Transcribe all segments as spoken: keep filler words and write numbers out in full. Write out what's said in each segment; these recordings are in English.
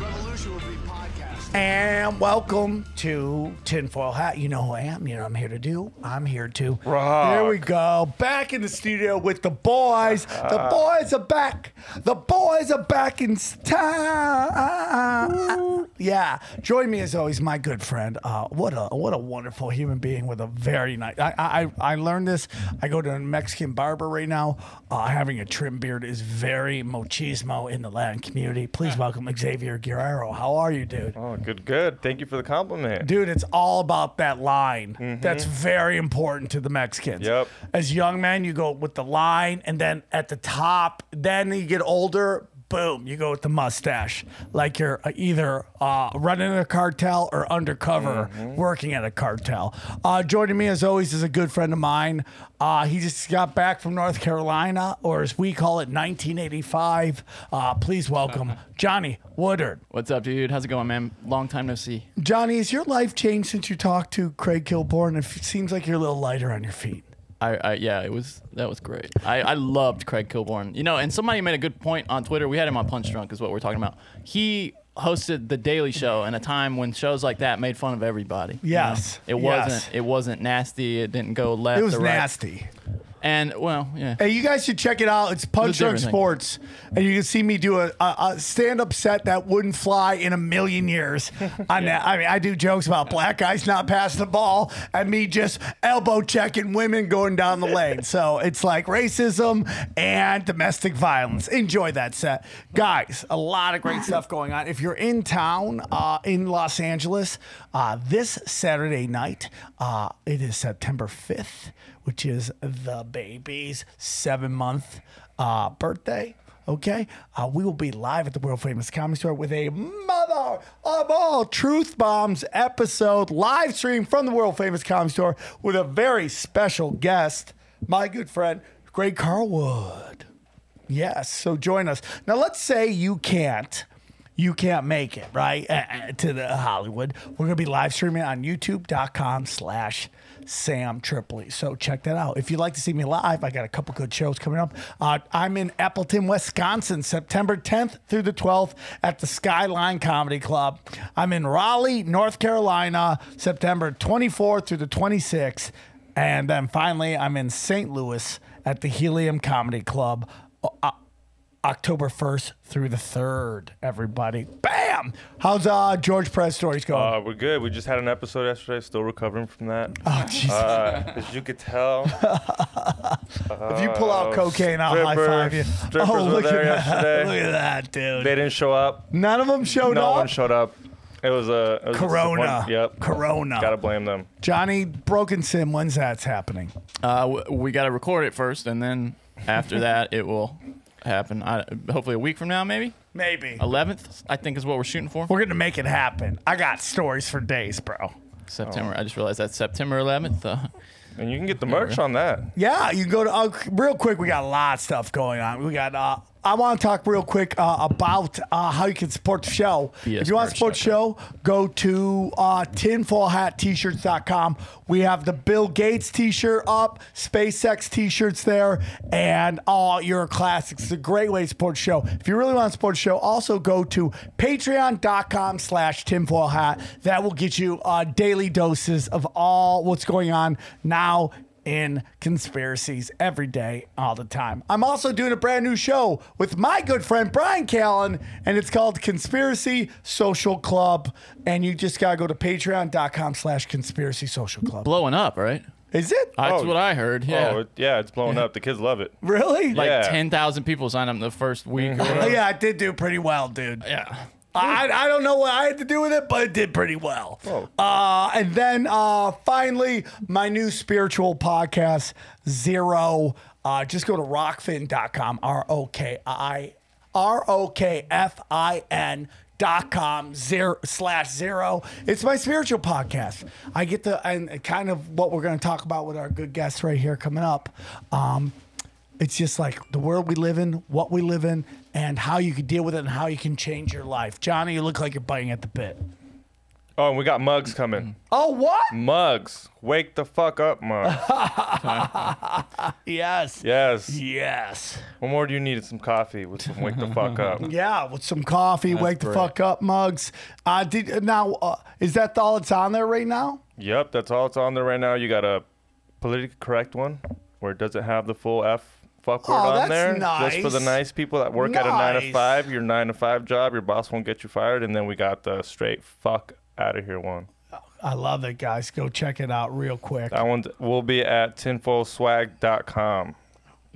Revolutionary podcast. And welcome to Tinfoil Hat. You know who I am. You know what I'm here to do. I'm here to rock. There we go. Back in the studio with the boys. The boys are back. The boys are back in town. Yeah. Join me as always, my good friend. Uh, what a what a wonderful human being with a very nice. I I I learned this. I go to a Mexican barber right now. Uh, having a trim beard is very machismo in the Latin community. Please welcome Xavier Guerrero. How are you, dude? Oh, good, good. Thank you for the compliment, dude. It's all about that line. Mm-hmm. That's very important to the Mexicans. Yep. As young men, you go with the line, and then at the top. Then you get older. Boom, you go with the mustache, like you're either uh, running a cartel or undercover mm-hmm. working at a cartel. Uh, joining me, as always, is a good friend of mine. Uh, he just got back from North Carolina, or as we call it, nineteen eighty-five. Uh, please welcome Johnny Woodard. What's up, dude? How's it going, man? Long time no see. Johnny, has your life changed since you talked to Craig Kilborn? It seems like you're a little lighter on your feet. I, I yeah, it was that was great. I, I loved Craig Kilborn. You know, and somebody made a good point on Twitter. We had him on Punch Drunk is what we're talking about. He hosted The Daily Show in a time when shows like that made fun of everybody. Yes. You know? It yes. wasn't it wasn't nasty. It didn't go left or right. It was nasty. And, well, yeah. Hey, you guys should check it out. It's Punch Drunk Sports. And you can see me do a, a, a stand-up set that wouldn't fly in a million years. On yeah. that. I mean, I do jokes about black guys not passing the ball and me just elbow-checking women going down the lane. So it's like racism and domestic violence. Enjoy that set. Guys, a lot of great stuff going on. If you're in town uh, in Los Angeles uh, this Saturday night, uh, it is September fifth. Which is the baby's seven-month uh, birthday, okay? Uh, we will be live at the World Famous Comedy Store with a Mother of All Truth Bombs episode live stream from the World Famous Comedy Store with a very special guest, my good friend, Greg Carlwood. Yes, so join us. Now, let's say you can't. You can't make it, right, uh, to the Hollywood. We're going to be live streaming on youtube.com slash Sam Tripoli. So check that out. If you'd like to see me live, I got a couple good shows coming up. Uh, I'm in Appleton, Wisconsin, September tenth through the twelfth at the Skyline Comedy Club. I'm in Raleigh, North Carolina, September twenty-fourth through the twenty-sixth. And then finally, I'm in Saint Louis at the Helium Comedy Club. Uh, October first through the third, everybody. Bam! How's uh, George Press Stories going? Uh, we're good. We just had an episode yesterday. Still recovering from that. Oh, Jesus. Uh, as you could tell. uh, if you pull out cocaine, I'll high-five you. Oh, look at that. Look at that, dude. They didn't show up. None of them showed up? No one showed up. It was a... It was Corona. A yep. Corona. Gotta blame them. Johnny Brokenson, when's that's happening? Uh, w- we gotta record it first, and then after that, it will... happen. I, hopefully a week from now, maybe? Maybe. eleventh, I think, is what we're shooting for. We're going to make it happen. I got stories for days, bro. September. Oh. I just realized that's September eleventh. Uh, and you can get the merch on that. Yeah, you can go to... Uh, real quick, we got a lot of stuff going on. We got... Uh, I want to talk real quick uh, about uh, how you can support the show. Yes, if you want to support the show, go to uh, tinfoil hat t shirts dot com. We have the Bill Gates t-shirt up, SpaceX t-shirts there, and all your classics. It's a great way to support the show. If you really want to support the show, also go to patreon.com slash tinfoilhat. That will get you uh, daily doses of all what's going on now in conspiracies every day, all the time. I'm also doing a brand new show with my good friend Brian Callen, and it's called Conspiracy Social Club. And you just gotta go to patreon.com slash conspiracy social club. Blowing up, right? Is it? That's oh. what I heard. Yeah, oh, it, yeah, it's blowing up. The kids love it. Really? Like yeah. ten thousand people signed up in the first week. Mm-hmm. Yeah, I did do pretty well, dude. Yeah, I I don't know what I had to do with it, but it did pretty well. Oh. Uh, and then uh, finally, my new spiritual podcast, Zero. Uh, just go to rockfin dot com. R O K I R O K F I N. dot com zero slash zero. It's my spiritual podcast. I get to, and kind of what we're going to talk about with our good guests right here coming up. Um, it's just like the world we live in, what we live in, and how you can deal with it and how you can change your life. Johnny, you look like you're biting at the bit. Oh, and we got mugs coming. Oh, what? Mugs. Wake the fuck up, mugs. Yes. Yes. Yes. What more do you need? Some coffee with some wake the fuck up. Yeah, with some coffee, that's wake great. The fuck up mugs. Uh, did, now, uh, is that all that's on there right now? Yep, that's all that's on there right now. You got a politically correct one where it doesn't have the full F. Fuck word oh, on there. Nice. Just for the nice people that work nice. At a nine to five, your nine to five job, your boss won't get you fired. And then we got the straight fuck out of here one. I love it, guys. Go check it out real quick. That one will be at tinfoil swag dot com.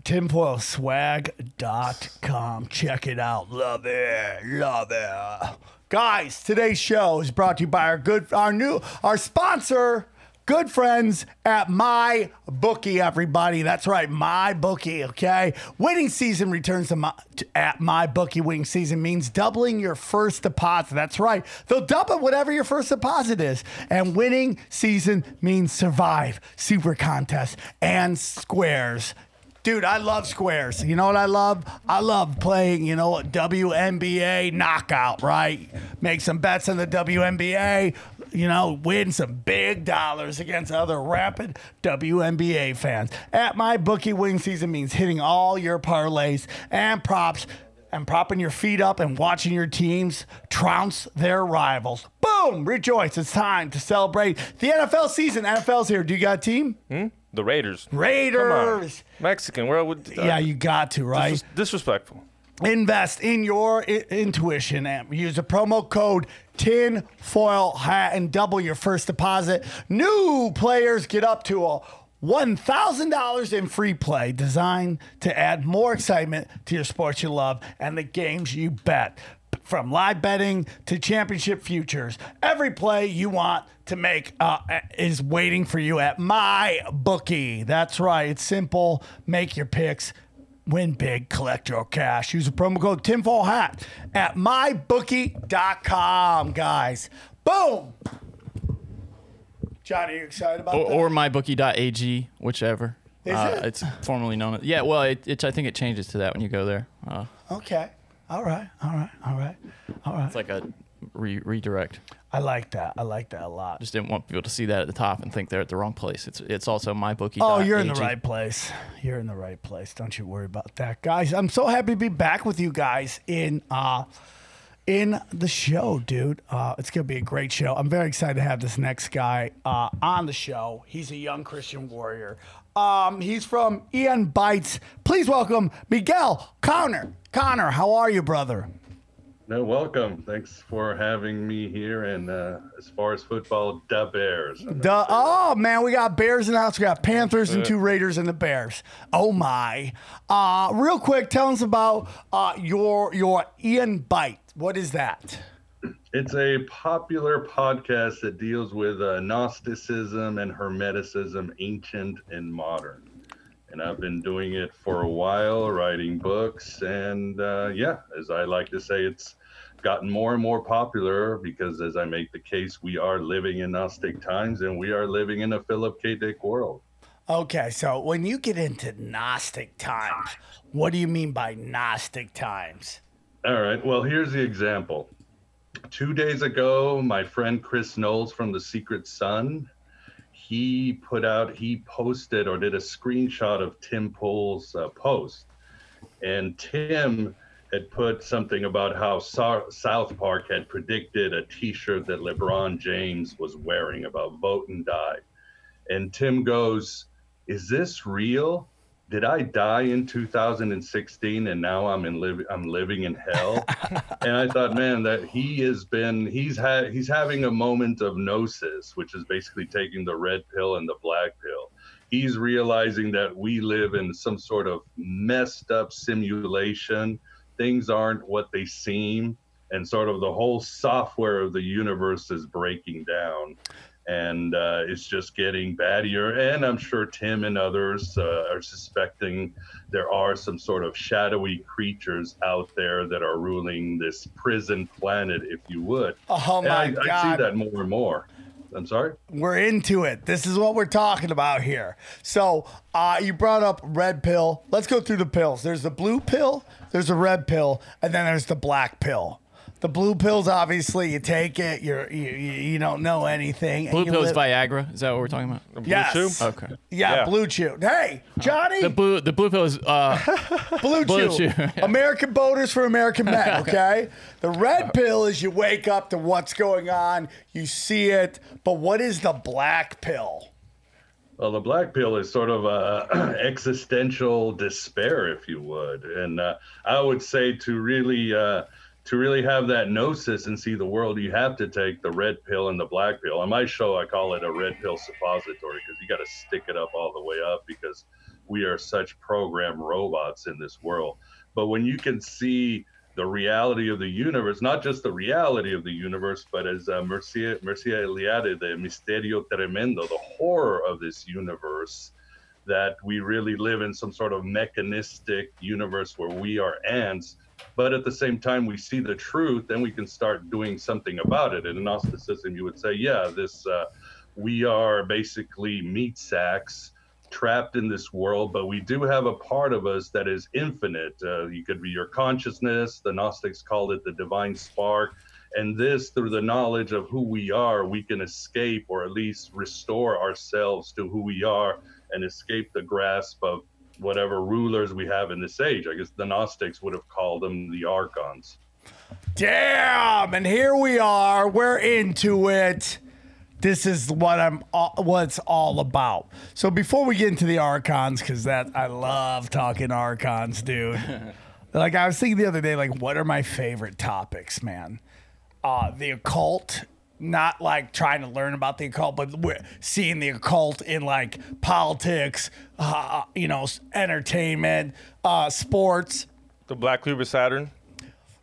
tinfoil swag dot com. Check it out. Love it. Love it. Guys, today's show is brought to you by our good, our new, our sponsor. Good friends at MyBookie, everybody. That's right, MyBookie, okay? Winning season returns to my, to, at MyBookie. Winning season means doubling your first deposit. That's right. They'll double whatever your first deposit is. And winning season means survive, super contest, and squares. Dude, I love squares. You know what I love? I love playing, you know, W N B A knockout, right? Make some bets on the W N B A. You know, win some big dollars against other rapid W N B A fans. At MyBookie, winning season means hitting all your parlays and props and propping your feet up and watching your teams trounce their rivals. Boom! Rejoice. It's time to celebrate the N F L season. N F L's here. Do you got a team? Hmm? The Raiders. Raiders. Mexican. Where would, uh, yeah, you got to, right? Dis- disrespectful. Invest in your I- intuition and use the promo code TINFOILHAT and double your first deposit. New players get up to a one thousand dollars in free play, designed to add more excitement to your sports you love and the games you bet. From live betting to championship futures, every play you want to make uh, is waiting for you at MyBookie. That's right. It's simple. Make your picks. Win big, collect your cash. Use the promo code TINFOILHAT at my bookie dot com, guys. Boom! Johnny, are you excited about or, that? Or my bookie dot a g, whichever. Is uh, it? It's formerly known as... Yeah, well, it, it's, I think it changes to that when you go there. Uh, okay. All right, all right, all right, all right. It's like a re- redirect. I like that. I like that a lot. Just didn't want people to see that at the top and think they're at the wrong place. It's it's also MyBookie. Oh, you're A G. In the right place. You're in the right place. Don't you worry about that, guys. I'm so happy to be back with you guys in uh, in the show, dude. Uh, it's gonna be a great show. I'm very excited to have this next guy uh, on the show. He's a young Christian warrior. Um, he's from Aeon Byte. Please welcome Miguel Conner. Conner, how are you, brother? No, welcome. Thanks for having me here. And uh, as far as football, da Bears. Da, oh, man, we got Bears in the house. We got Panthers and two Raiders and the Bears. Oh, my. Uh, real quick, tell us about uh, your your Aeon Byte. What is that? It's a popular podcast that deals with uh, Gnosticism and Hermeticism, ancient and modern. And I've been doing it for a while, writing books. And uh, yeah, as I like to say, it's gotten more and more popular because, as I make the case, we are living in Gnostic times and we are living in a Philip K. Dick world. Okay, so when you get into Gnostic times, what do you mean by Gnostic times? All right, well, here's the example. Two days ago, my friend Chris Knowles from The Secret Sun, he put out, he posted or did a screenshot of Tim Pool's uh, post. And Tim had put something about how Sa- South Park had predicted a t-shirt that LeBron James was wearing about vote and die. And Tim goes, is this real? Did I die in two thousand sixteen and now I'm in liv- I'm living in hell? And I thought, man, that he has been, he's had, he's having a moment of gnosis, which is basically taking the red pill and the black pill. he's realizing that we live in some sort of messed up simulation. Things aren't what they seem. And sort of the whole software of the universe is breaking down. And uh, it's just getting baddier. And I'm sure Tim and others uh, are suspecting there are some sort of shadowy creatures out there that are ruling this prison planet, if you would. Oh, my and I, God. I see that more and more. I'm sorry? We're into it. This is what we're talking about here. So uh, you brought up red pill. Let's go through the pills. There's the blue pill, there's the red pill, and then there's the black pill. The blue pill's obviously you take it, you're, you you don't know anything. Blue pill's live... Viagra. Is that what we're talking about? Blue yes. Chew? Okay. Yeah, yeah, Blue Chew. Hey, Johnny. The blue the blue pill is uh, Blue, blue Chew. Chew. American Boaters for American Men. Okay. The red pill is you wake up to what's going on, you see it, but what is the black pill? Well, the black pill is sort of a existential despair, if you would, and uh, I would say to really. Uh, To really have that gnosis and see the world, you have to take the red pill and the black pill. On my show, I call it a red pill suppository because you got to stick it up all the way up because we are such program robots in this world. But when you can see the reality of the universe, not just the reality of the universe, but as uh, Mircea Eliade, the Misterio Tremendo, the horror of this universe, that we really live in some sort of mechanistic universe where we are ants. But at the same time, we see the truth, then we can start doing something about it. And in Gnosticism, you would say, yeah, this uh, we are basically meat sacks trapped in this world, but we do have a part of us that is infinite. Uh, you could be your consciousness. The Gnostics called it the divine spark. And this, through the knowledge of who we are, we can escape or at least restore ourselves to who we are and escape the grasp of whatever rulers we have in this age. I guess the Gnostics would have called them the Archons. Damn! And here we are. We're into it. This is what I'm, what it's all about. So before we get into the Archons, because that I love talking Archons, dude. Like I was thinking the other day, like what are my favorite topics, man? Uh, the occult. Not like trying to learn about the occult, but seeing the occult in like politics, uh, you know, entertainment, uh, sports. The Black Cube Saturn.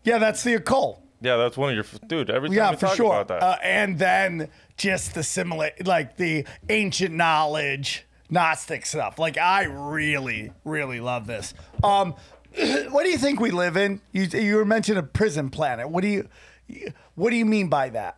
Yeah, that's the occult. Yeah, that's one of your dude. Every time yeah, we for talk sure. about that, uh, and then just the similate, like the ancient knowledge, Gnostic stuff. Like I really, really love this. Um, what do you think we live in? You you were mentioning a prison planet. What do you, what do you mean by that?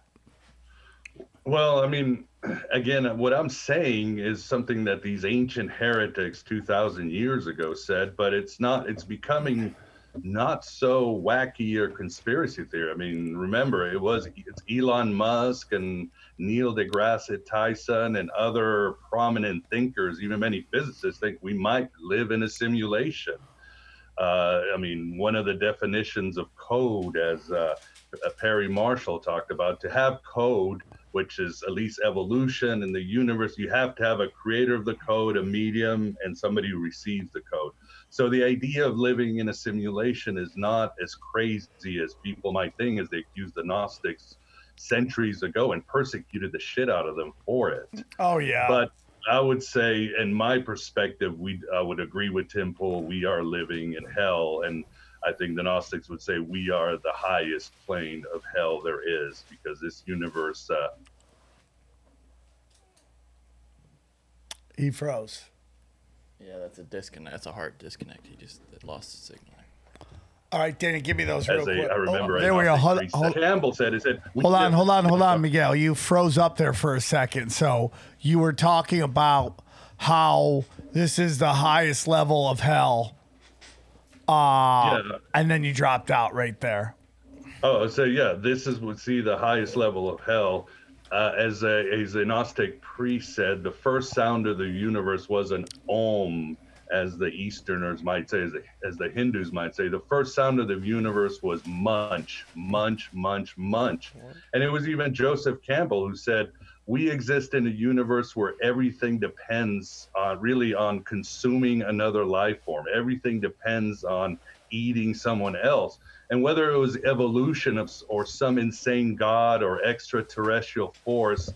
Well, I mean, again, what I'm saying is something that these ancient heretics two thousand years ago said, but it's not, it's becoming not so wacky or conspiracy theory. I mean, remember, it was, it's Elon Musk and Neil deGrasse Tyson and other prominent thinkers, even many physicists think we might live in a simulation. Uh, I mean, one of the definitions of code, as uh, Perry Marshall talked about, to have code, which is at least evolution in the universe, you have to have a creator of the code, a medium, and somebody who receives the code. So the idea of living in a simulation is not as crazy as people might think, as they accused the Gnostics centuries ago and persecuted the shit out of them for it. Oh, yeah. But I would say, in my perspective, we I would agree with Tim Pool, we are living in hell. And I think the Gnostics would say we are the highest plane of hell there is, because this universe. Uh... He froze. Yeah, that's a disconnect. That's a hard disconnect. He just lost the signal. All right, Danny, give me those As real a, quick. I remember. Oh, there we go. Hold, hold, Campbell said, it said hold on, hold on, hold on, Miguel. You froze up there for a second. So you were talking about how this is the highest level of hell. Uh, yeah. And then you dropped out right there. Oh, so yeah, this is would see the highest level of hell. Uh, as a as a Gnostic priest said, the first sound of the universe was an om, as the Easterners might say, as the, as the Hindus might say. The first sound of the universe was munch, munch, munch, munch. Yeah. And it was even Joseph Campbell who said, we exist in a universe where everything depends on really on consuming another life form. Everything depends on eating someone else. And whether it was evolution of, or some insane god or extraterrestrial force,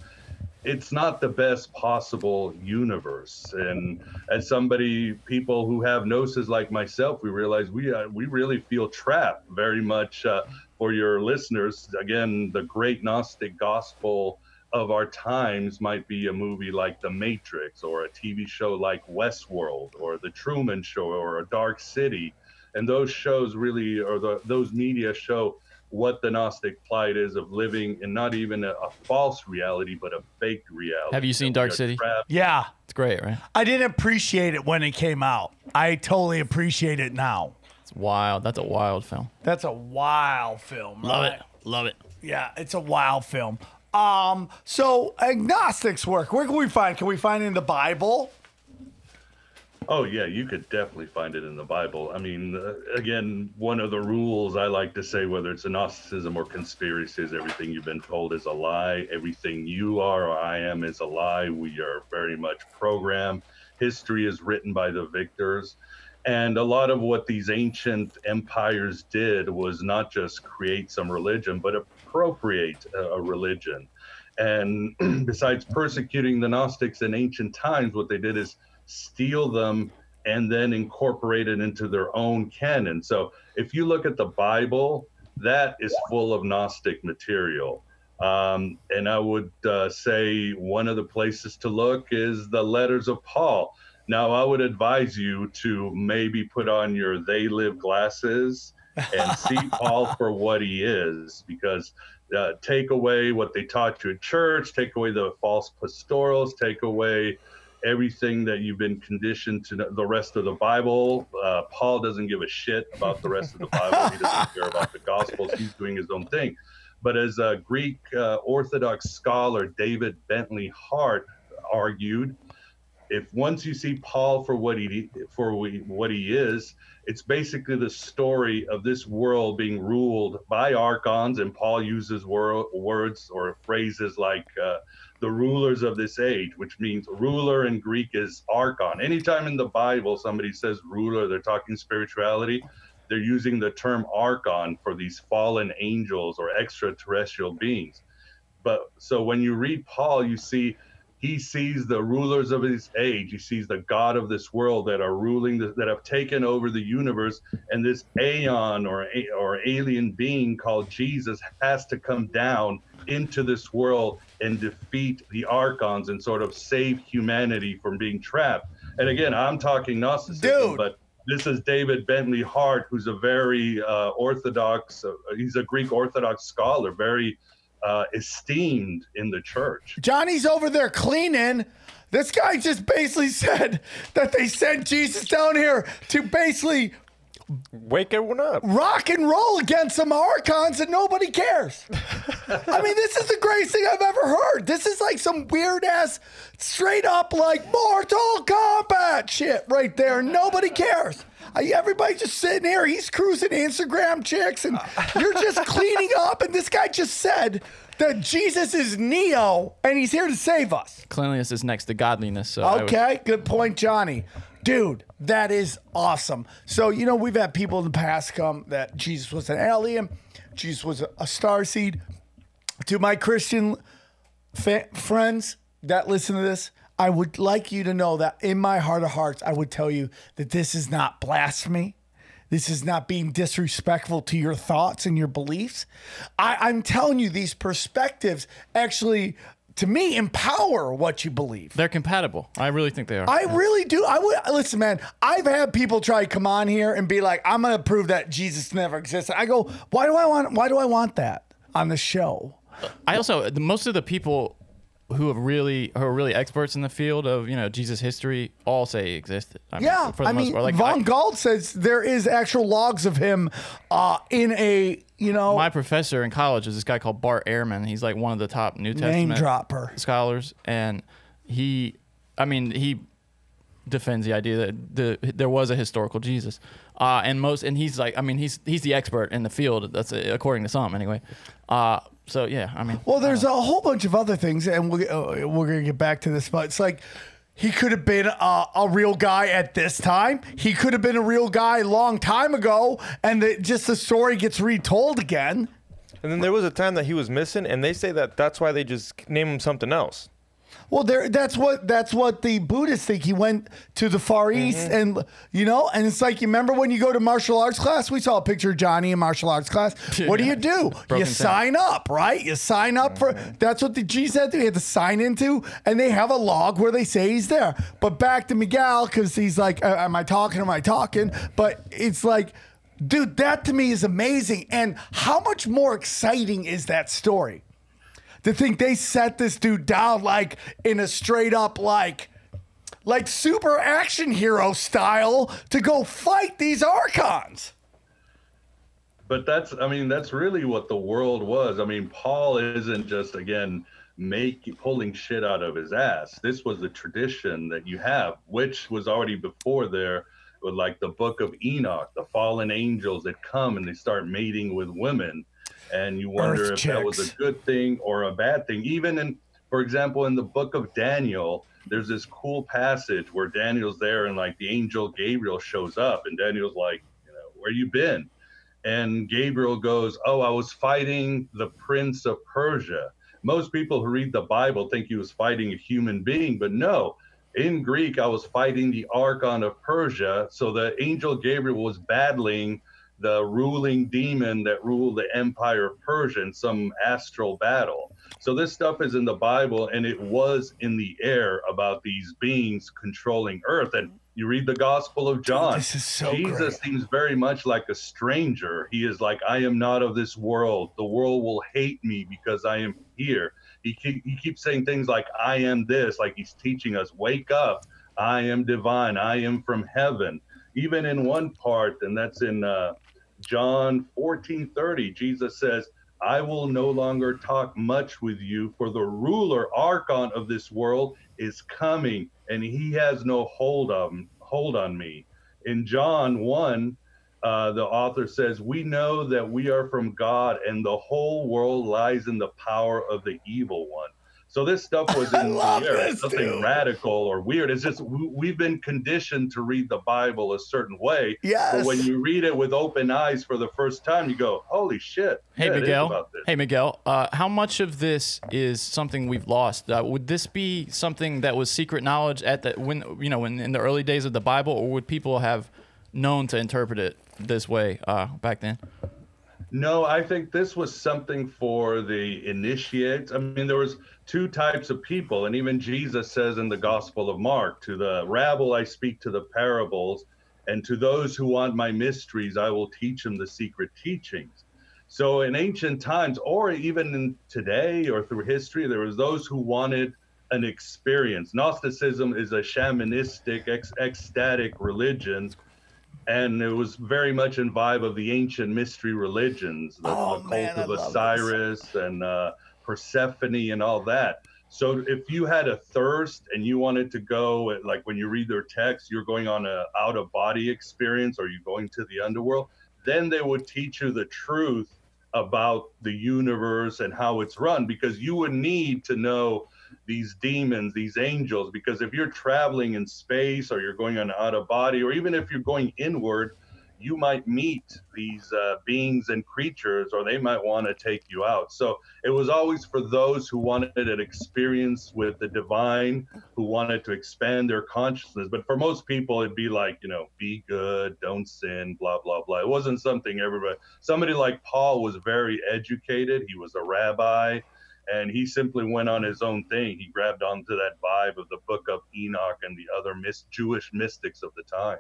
it's not the best possible universe. And as somebody, people who have gnosis like myself, we realize we uh, we really feel trapped very much. Uh, for your listeners, again, the great Gnostic gospel of our times might be a movie like The Matrix, or a T V show like Westworld, or The Truman Show, or a Dark City. And those shows really, or the, those media show what the Gnostic plight is of living in not even a, a false reality, but a fake reality. Have you seen Dark City? Trapped. Yeah. It's great, right? I didn't appreciate it when it came out. I totally appreciate it now. It's wild. That's a wild film. That's a wild film. Love right? it. Love it. Yeah, it's a wild film. Um, so agnostics work. Where can we find? Can we find it in the Bible? Oh, yeah, you could definitely find it in the Bible. I mean, uh, again, one of the rules I like to say, whether it's agnosticism or conspiracy, is everything you've been told is a lie. Everything you are or I am is a lie. We are very much programmed. History is written by the victors. And a lot of what these ancient empires did was not just create some religion, but appropriate a religion. And besides persecuting the Gnostics in ancient times, what they did is steal them and then incorporate it into their own canon. So if you look at the Bible, that is full of Gnostic material. Um, and I would uh, say one of the places to look is the letters of Paul. Now, I would advise you to maybe put on your They Live glasses and see Paul for what he is, because uh, take away what they taught you at church, take away the false pastorals, take away everything that you've been conditioned to the rest of the Bible. Uh, Paul doesn't give a shit about the rest of the Bible. He doesn't care about the Gospels. He's doing his own thing. But as a Greek uh, Orthodox scholar, David Bentley Hart, argued, if once you see Paul for what he for what he is, it's basically the story of this world being ruled by archons, and Paul uses wor- words or phrases like uh, the rulers of this age, which means ruler in Greek is archon. Anytime in the Bible somebody says ruler, they're talking spirituality. They're using the term archon for these fallen angels or extraterrestrial beings. But so when you read Paul, you see he sees the rulers of his age. He sees the God of this world that are ruling, the, that have taken over the universe. And this aeon or or alien being called Jesus has to come down into this world and defeat the archons and sort of save humanity from being trapped. And again, I'm talking Gnosticism, Dude. but this is David Bentley Hart, who's a very uh, Orthodox, uh, he's a Greek Orthodox scholar, very Uh, esteemed in the church. Johnny's over there cleaning. This guy just basically said that they sent Jesus down here to basically wake everyone up, rock and roll against some archons, and nobody cares. I mean, this is the greatest thing I've ever heard. This is like some weird ass, straight up like Mortal Kombat shit right there. Nobody cares. Everybody's just sitting here. He's cruising Instagram chicks, and you're just cleaning up. And this guy just said that Jesus is Neo, and he's here to save us. Cleanliness is next to godliness. So okay, would- good point, Johnny. Dude, that is awesome. So, you know, we've had people in the past come that Jesus was an alien, Jesus was a starseed. To my Christian fa- friends that listen to this, I would like you to know that in my heart of hearts, I would tell you that this is not blasphemy. This is not being disrespectful to your thoughts and your beliefs. I, I'm telling you, these perspectives actually, to me, empower what you believe. They're compatible. I really think they are. I yeah. really do. I would listen, man, I've had people try to come on here and be like, I'm going to prove that Jesus never existed. I go, why do I want, why do I want that on the show? I also, most of the people who have really who are really experts in the field of, you know, Jesus history all say he existed. I yeah, mean, for the I most mean, part. Like, Von I, Gault says there is actual logs of him uh, in a, you know. My professor in college is this guy called Bart Ehrman. He's like one of the top New Testament name dropper scholars, and he, I mean, he defends the idea that the, there was a historical Jesus, uh, and most, and he's like, I mean, he's he's the expert in the field. That's according to some, anyway. Uh, So, yeah, I mean... Well, there's a whole bunch of other things, and we'll, uh, we're going to get back to this, but it's like, he could have been a, a real guy at this time. He could have been a real guy a long time ago, and the, just the story gets retold again. And then there was a time that he was missing, and they say that that's why they just name him something else. Well, there. That's what. That's what the Buddhists think. He went to the Far East, mm-hmm. and you know, and it's like you remember when you go to martial arts class. We saw a picture of Johnny in martial arts class. Yeah. What do you do? Broken you sign down. up, right? You sign up for. Mm-hmm. That's what the G said. He had to sign into, and they have a log where they say he's there. But back to Miguel, because he's like, "Am I talking? Am I talking?" But it's like, dude, that to me is amazing. And how much more exciting is that story? To think they set this dude down like in a straight up like like super action hero style to go fight these archons. But that's I mean, that's really what the world was. I mean, Paul isn't just again make pulling shit out of his ass. This was the tradition that you have, which was already before there with like the Book of Enoch, the fallen angels that come and they start mating with women. And you wonder Earth if chicks. That was a good thing or a bad thing. Even in, for example, in the Book of Daniel, there's this cool passage where Daniel's there and like the angel Gabriel shows up and Daniel's like, you know, where you been? And Gabriel goes, oh, I was fighting the prince of Persia. Most people who read the Bible think he was fighting a human being, but no. In Greek, I was fighting the Archon of Persia. So the angel Gabriel was battling the ruling demon that ruled the empire of Persia in some astral battle. So this stuff is in the Bible, and it was in the air about these beings controlling Earth. And you read the Gospel of John. Dude, this is so Jesus great. Seems very much like a stranger. He is like, I am not of this world. The world will hate me because I am here. He, keep, he keeps saying things like, I am this, like he's teaching us, wake up. I am divine. I am from heaven. Even in one part, and that's in... Uh, John fourteen thirty, Jesus says, I will no longer talk much with you, for the ruler, Archon of this world, is coming, and he has no hold on, hold on me. In John one, uh, the author says, we know that we are from God, and the whole world lies in the power of the evil one. So this stuff was in the air. It's nothing dude. radical or weird. It's just we've been conditioned to read the Bible a certain way. Yes. But when you read it with open eyes for the first time, you go, holy shit. Hey, yeah, Miguel. Hey, Miguel. Uh, how much of this is something we've lost? Uh, would this be something that was secret knowledge at the when you know in, in the early days of the Bible, or would people have known to interpret it this way uh, back then? No, I think this was something for the initiates. I mean, there was two types of people, and even Jesus says in the Gospel of Mark, to the rabble I speak to the parables, and to those who want my mysteries, I will teach them the secret teachings. So in ancient times, or even in today or through history, there was those who wanted an experience. Gnosticism is a shamanistic, ec- ecstatic religion. And it was very much in vibe of the ancient mystery religions, the, oh, the man, cult of Osiris and uh, Persephone and all that. So if you had a thirst and you wanted to go, like when you read their text, you're going on an out-of-body experience or you're going to the underworld, then they would teach you the truth about the universe and how it's run, because you would need to know these demons, these angels, because if you're traveling in space or you're going on out of body, or even if you're going inward, you might meet these uh, beings and creatures, or they might want to take you out. So it was always for those who wanted an experience with the divine, who wanted to expand their consciousness. But for most people, it'd be like, you know, be good, don't sin, blah, blah, blah. It wasn't something everybody, somebody like Paul was very educated. He was a rabbi. And he simply went on his own thing. He grabbed onto that vibe of the Book of Enoch and the other mis- Jewish mystics of the time.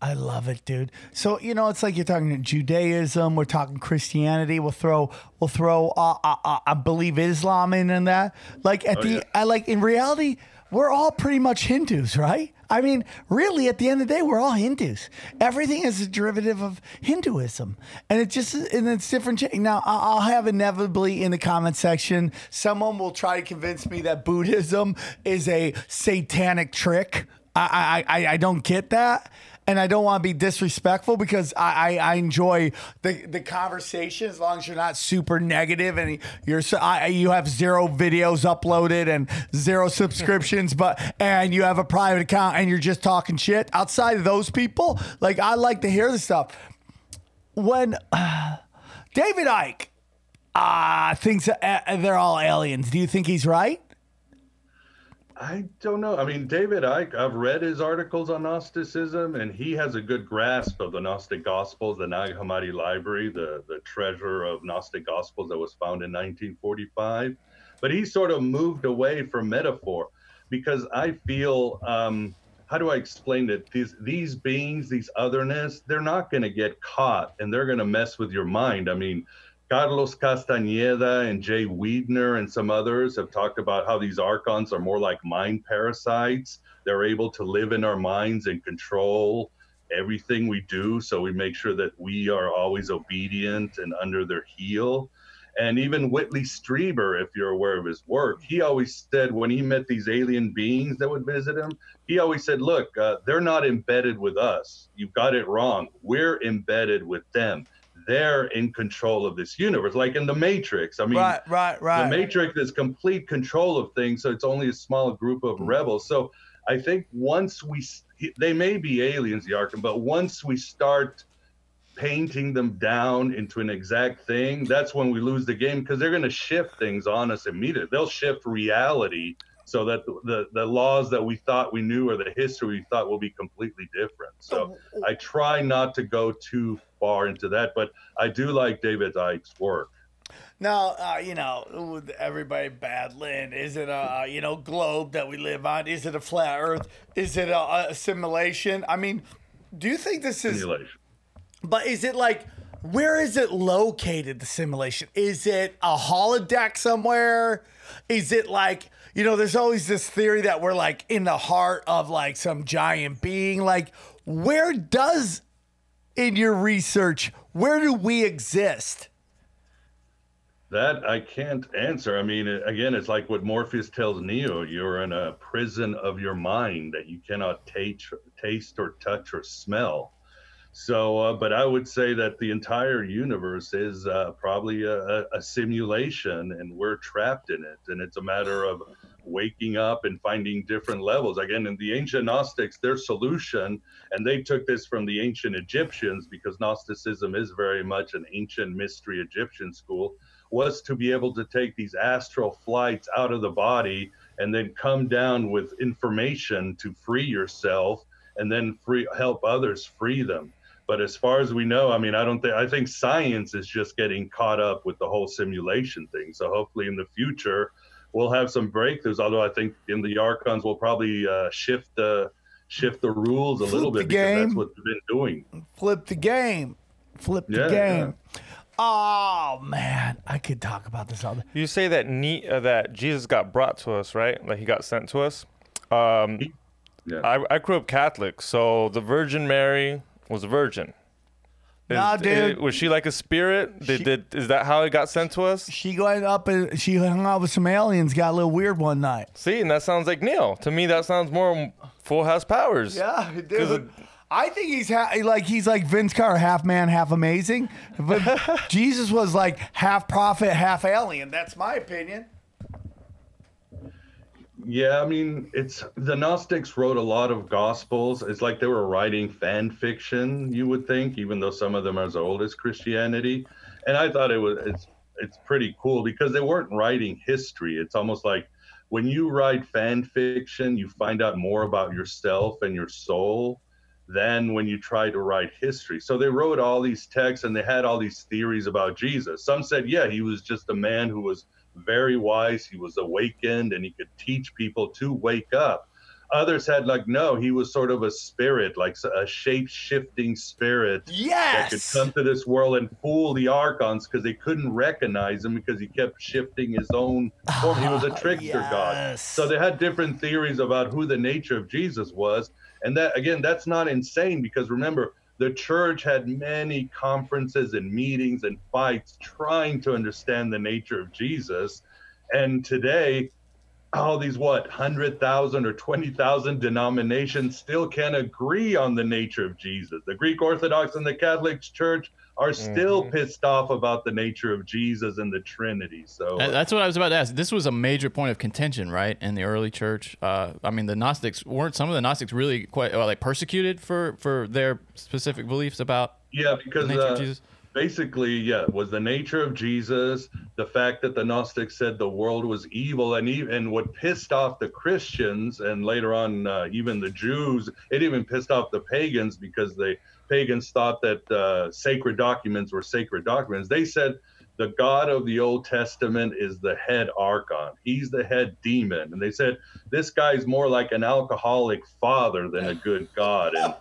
I love it, dude. So, you know, it's like you're talking Judaism. We're talking Christianity. We'll throw, we'll throw, uh, uh, uh, I believe Islam in and that. Like at oh, the, yeah. I like in reality, we're all pretty much Hindus, right? I mean, really, at the end of the day, we're all Hindus. Everything is a derivative of Hinduism, and it just and it's different. Now, I'll have inevitably in the comment section, someone will try to convince me that Buddhism is a satanic trick. I I I don't get that. And I don't want to be disrespectful because I, I, I enjoy the, the conversation as long as you're not super negative and you're I, you have zero videos uploaded and zero subscriptions, but and you have a private account and you're just talking shit. Outside of those people, like I like to hear this stuff. When uh, David Icke uh, thinks uh, they're all aliens, do you think he's right? I don't know. I mean, David Icke, I've read his articles on Gnosticism, and he has a good grasp of the Gnostic Gospels, the Nag Hammadi Library, the, the treasure of Gnostic Gospels that was found in nineteen forty-five. But he sort of moved away from metaphor because I feel, um, how do I explain it? These, these beings, these otherness, they're not going to get caught, and they're going to mess with your mind. I mean, Carlos Castañeda and Jay Wiedner and some others have talked about how these archons are more like mind parasites. They're able to live in our minds and control everything we do, so we make sure that we are always obedient and under their heel. And even Whitley Strieber, if you're aware of his work, he always said when he met these alien beings that would visit him, he always said, look, uh, they're not embedded with us. You've got it wrong. We're embedded with them. They're in control of this universe, like in The Matrix. I mean, right, right, right. The Matrix is complete control of things, so it's only a small group of rebels. So I think once we, they may be aliens, the Arkham, but once we start painting them down into an exact thing, that's when we lose the game, because they're going to shift things on us immediately. They'll shift reality so that the, the, the laws that we thought we knew or the history we thought will be completely different. So I try not to go too far into that, but I do like David Icke's work. Now, uh, you know, everybody battling. Is it a, you know, globe that we live on? Is it a flat earth? Is it a, a simulation? I mean, do you think this is... Simulation. But is it like... Where is it located, the simulation? Is it a holodeck somewhere? Is it like, you know, there's always this theory that we're like in the heart of like some giant being. Like, where does, in your research, where do we exist? That I can't answer. I mean, again, it's like what Morpheus tells Neo, you're in a prison of your mind that you cannot taste, taste or touch or smell. So, uh, but I would say that the entire universe is uh, probably a, a simulation, and we're trapped in it. And it's a matter of waking up and finding different levels. Again, in the ancient Gnostics, their solution, and they took this from the ancient Egyptians, because Gnosticism is very much an ancient mystery Egyptian school, was to be able to take these astral flights out of the body and then come down with information to free yourself and then free, help others free them. But as far as we know, I mean, I don't think, I think science is just getting caught up with the whole simulation thing. So hopefully in the future, we'll have some breakthroughs. Although I think in the Archons, we'll probably uh, shift the shift the rules a Flip little bit because game. That's what they've been doing. Flip the game. Flip the yeah, game. Yeah. Oh man, I could talk about this all day. You say that ne- uh, that Jesus got brought to us, right? Like he got sent to us. Um, he- yeah. I, I grew up Catholic, so the Virgin Mary was a virgin. Is, nah, dude. Is, was she like a spirit? Did, she, did, is that how it got sent to us? She went up and she hung out with some aliens, got a little weird one night. See, and that sounds like Neo. To me, that sounds more Full House powers. Yeah, dude. It, I think he's ha- like he's like Vince Carter, half man, half amazing. But Jesus was like half prophet, half alien. That's my opinion. Yeah, I mean, it's the Gnostics wrote a lot of gospels. It's like they were writing fan fiction, you would think, even though some of them are as old as Christianity. And I thought it was it's it's pretty cool because they weren't writing history. It's almost like when you write fan fiction, you find out more about yourself and your soul than when you try to write history. So they wrote all these texts and they had all these theories about Jesus. Some said, yeah, he was just a man who was very wise, he was awakened and he could teach people to wake up. Others had like, no, he was sort of a spirit, like a shape-shifting spirit. Yes! That could come to this world and fool the Archons because they couldn't recognize him because he kept shifting his own form. He was a trickster yes. god. So they had different theories about who the nature of Jesus was. And that, again, that's not insane because remember, the church had many conferences and meetings and fights trying to understand the nature of Jesus. And today, all these, what, one hundred thousand or twenty thousand denominations still can't agree on the nature of Jesus. The Greek Orthodox and the Catholic Church are still mm-hmm. pissed off about the nature of Jesus and the Trinity. So that's what I was about to ask. This was a major point of contention, right, in the early church. Uh, I mean, the Gnostics weren't some of the Gnostics really quite well, like persecuted for, for their specific beliefs about yeah, because the nature uh, of Jesus? Basically, yeah, was the nature of Jesus, the fact that the Gnostics said the world was evil, and even what pissed off the Christians, and later on uh, even the Jews, it even pissed off the pagans, because the pagans thought that uh, sacred documents were sacred documents. They said the God of the Old Testament is the head archon. He's the head demon. And they said, this guy's more like an alcoholic father than a good God. And,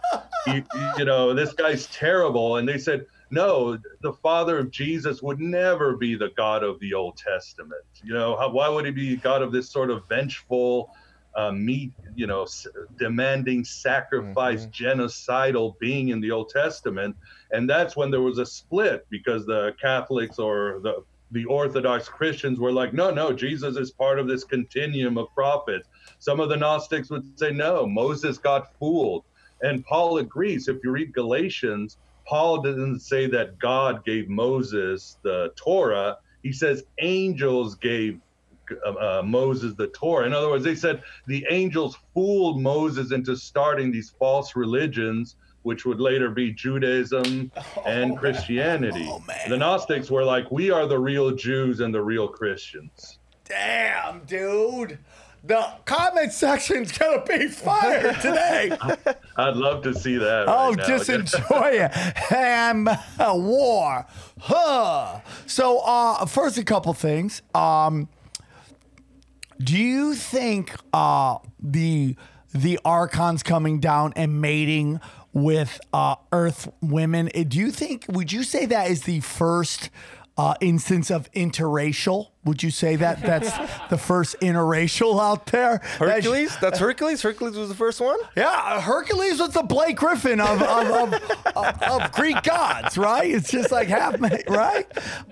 he, you know, this guy's terrible. And they said, no, the father of Jesus would never be the God of the Old Testament. You know, how, why would he be God of this sort of vengeful, uh, meat, you know, s- demanding sacrifice, mm-hmm. genocidal being in the Old Testament? And that's when there was a split, because the Catholics or the the Orthodox Christians were like, no, no, Jesus is part of this continuum of prophets. Some of the Gnostics would say, no, Moses got fooled. And Paul agrees. If you read Galatians, Paul doesn't say that God gave Moses the Torah. He says angels gave uh, Moses the Torah. In other words, they said the angels fooled Moses into starting these false religions, which would later be Judaism oh, and Christianity. Man. Oh, man. The Gnostics were like, we are the real Jews and the real Christians. Damn, dude. The comment section's gonna be fire today. I'd love to see that. Oh, right, just enjoy it. Ham war, huh? So, uh, first, a couple things. Um, do you think uh, the the archons coming down and mating with uh, Earth women? Do you think? Would you say that is the first? Uh, instance of interracial? Would you say that that's the first interracial out there? Hercules? That's Hercules? Hercules was the first one? Yeah, Hercules was the Blake Griffin of of, of, of, of Greek gods, right? It's just like half, right?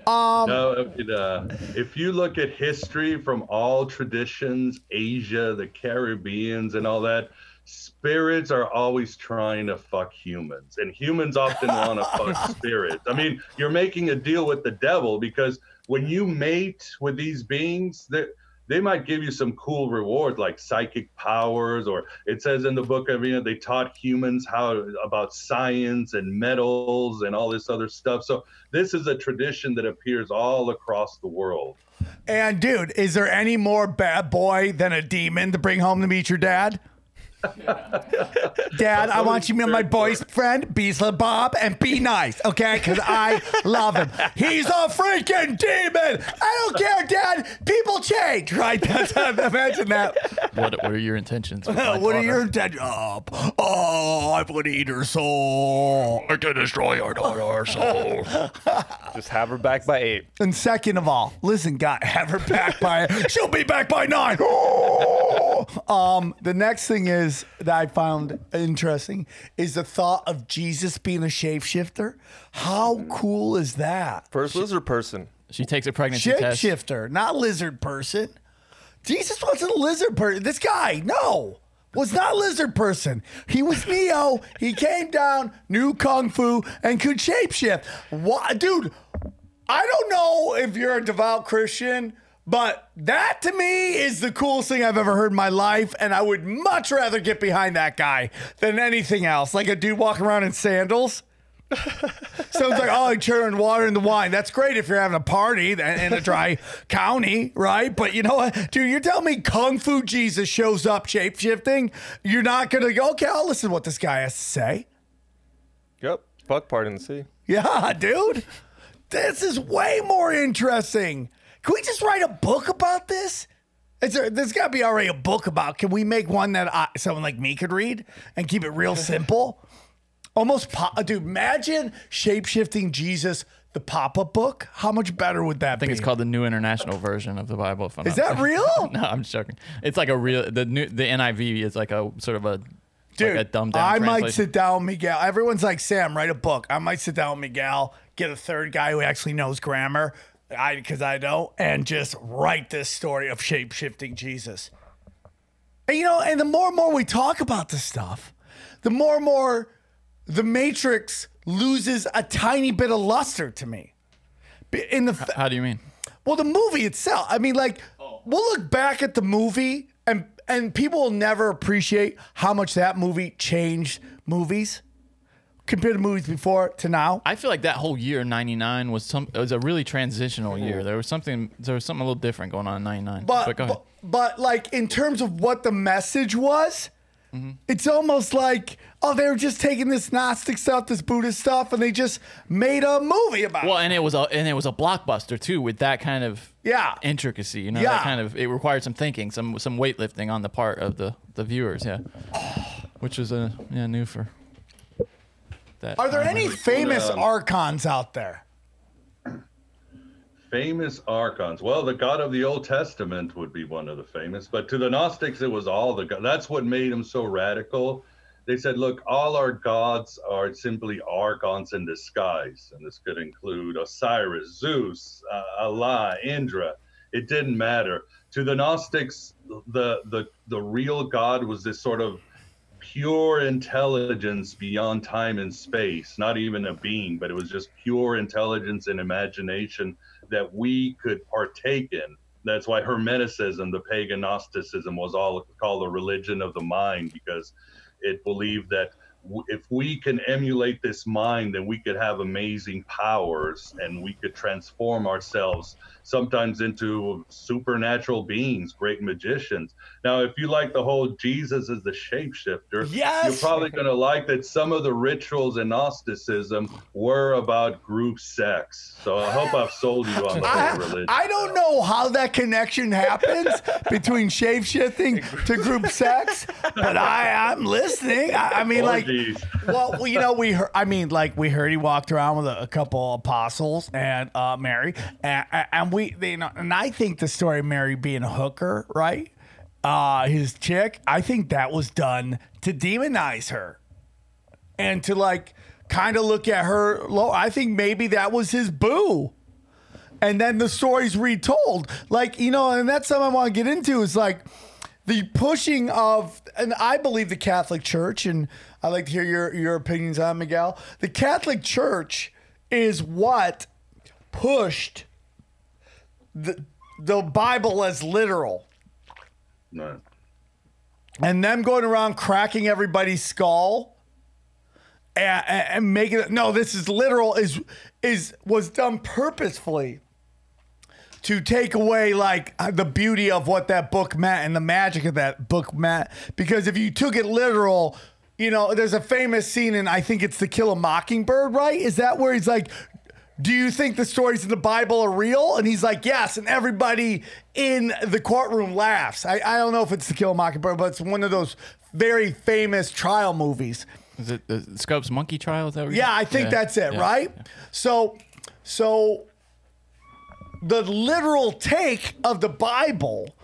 Um, no, it, uh, if you look at history from all traditions, Asia, the Caribbeans, and all that, spirits are always trying to fuck humans, and humans often want to fuck spirits. I mean, you're making a deal with the devil, because when you mate with these beings, that they, they might give you some cool reward, like psychic powers, or it says in the book of, you know, they taught humans how about science and metals and all this other stuff. So this is a tradition that appears all across the world. And dude, is there any more bad boy than a demon to bring home to meet your dad? Dad, I want you to meet my boyfriend, Beezla Bob, and be nice, okay? Because I love him. He's a freaking demon. I don't care, Dad. People change, right? That's how I imagine that. What, what are your intentions? What daughter? Are your intentions? Oh, oh, I'm going to eat her soul. I can destroy her daughter, soul. Just have her back by eight. And second of all, listen, God, have her back by eight. She'll be back by nine. Um, the next thing is, that I found interesting is the thought of Jesus being a shapeshifter. How cool is that? First lizard person. She takes a pregnancy test. Shapeshifter, not lizard person. Jesus wasn't a lizard person. This guy, no, was not lizard person. He was Neo. He came down, knew kung fu, and could shapeshift. What, dude? I don't know if you're a devout Christian, but that to me is the coolest thing I've ever heard in my life, and I would much rather get behind that guy than anything else. Like a dude walking around in sandals. Sounds like, oh, churning water in the wine. That's great if you're having a party in a dry county, right? But you know what, dude, you're telling me Kung Fu Jesus shows up shape-shifting? You're not going to go, okay, I'll listen to what this guy has to say. Yep, fuck part in the sea. Yeah, dude. This is way more interesting. Can we just write a book about this? Is there, there's got to be already a book about. Can we make one that I, someone like me could read and keep it real simple? Almost, pop, dude, imagine shape-shifting Jesus, the pop-up book. How much better would that be? I think be? It's called the New International Version of the Bible. If I'm is that saying. Real? No, I'm just joking. It's like a real, the new the N I V is like a sort of a, dude, like a dumbed down I might sit down with Miguel. Everyone's like, Sam, write a book. I might sit down with Miguel, get a third guy who actually knows grammar. I because I know, and just write this story of shape-shifting Jesus. And you know, and the more and more we talk about this stuff, the more and more the Matrix loses a tiny bit of luster to me. In the th- How do you mean? Well, the movie itself. I mean, like, oh. We'll look back at the movie, and and people will never appreciate how much that movie changed movies. compared to movies before to now? I feel like that whole year ninety-nine was some it was a really transitional yeah. year. There was something there was something a little different going on in ninety-nine. But but, go ahead. but but like in terms of what the message was, mm-hmm. it's almost like, oh, they were just taking this Gnostic stuff, this Buddhist stuff, and they just made a movie about well, it. Well, and it was a and it was a blockbuster too, with that kind of yeah. intricacy, you know, yeah. that kind of it required some thinking, some some weightlifting on the part of the, the viewers, yeah. Which is a yeah, new for that. Are there um, any famous um, archons out there? Famous archons. Well, the God of the Old Testament would be one of the famous, but to the Gnostics, it was all the God. That's what made them so radical. They said, look, all our gods are simply archons in disguise. And this could include Osiris, Zeus, uh, Allah, Indra. It didn't matter. To the Gnostics, the, the, the real God was this sort of pure intelligence beyond time and space, not even a being, but it was just pure intelligence and imagination that we could partake in. That's why Hermeticism, the pagan Gnosticism, was all called the religion of the mind, because it believed that w- if we can emulate this mind, then we could have amazing powers and we could transform ourselves sometimes into supernatural beings, great magicians. Now, if you like the whole Jesus is the shapeshifter, yes! you're probably going to like that some of the rituals in Gnosticism were about group sex. So I hope I've sold you on the whole religion. I don't know how that connection happens between shapeshifting to group sex, but I, I'm listening. I, I mean, Orgies. like, well, you know, we heard, I mean, like, we heard he walked around with a, a couple apostles and uh, Mary, and, and we. We, they, you know, and I think the story of Mary being a hooker, right? Uh, his chick, I think that was done to demonize her and to like kind of look at her low. I think maybe that was his boo. And then the story's retold. Like, you know, and that's something I want to get into is like the pushing of, and I believe the Catholic Church, and I'd like to hear your, your opinions on Miguel. The Catholic Church is what pushed The, the Bible as literal. No. And them going around cracking everybody's skull and, and, and making it, no, this is literal, is is was done purposefully to take away like the beauty of what that book meant and the magic of that book meant. Because if you took it literal, you know, there's a famous scene in, I think it's To Kill a Mockingbird, right? Is that where he's like, do you think the stories in the Bible are real? And he's like, yes. And everybody in the courtroom laughs. I, I don't know if it's To Kill a Mockingbird, but it's one of those very famous trial movies. Is it the Scopes Monkey Trial? Is that what yeah, I think yeah. that's it, yeah. right? Yeah. So, so the literal take of the Bible,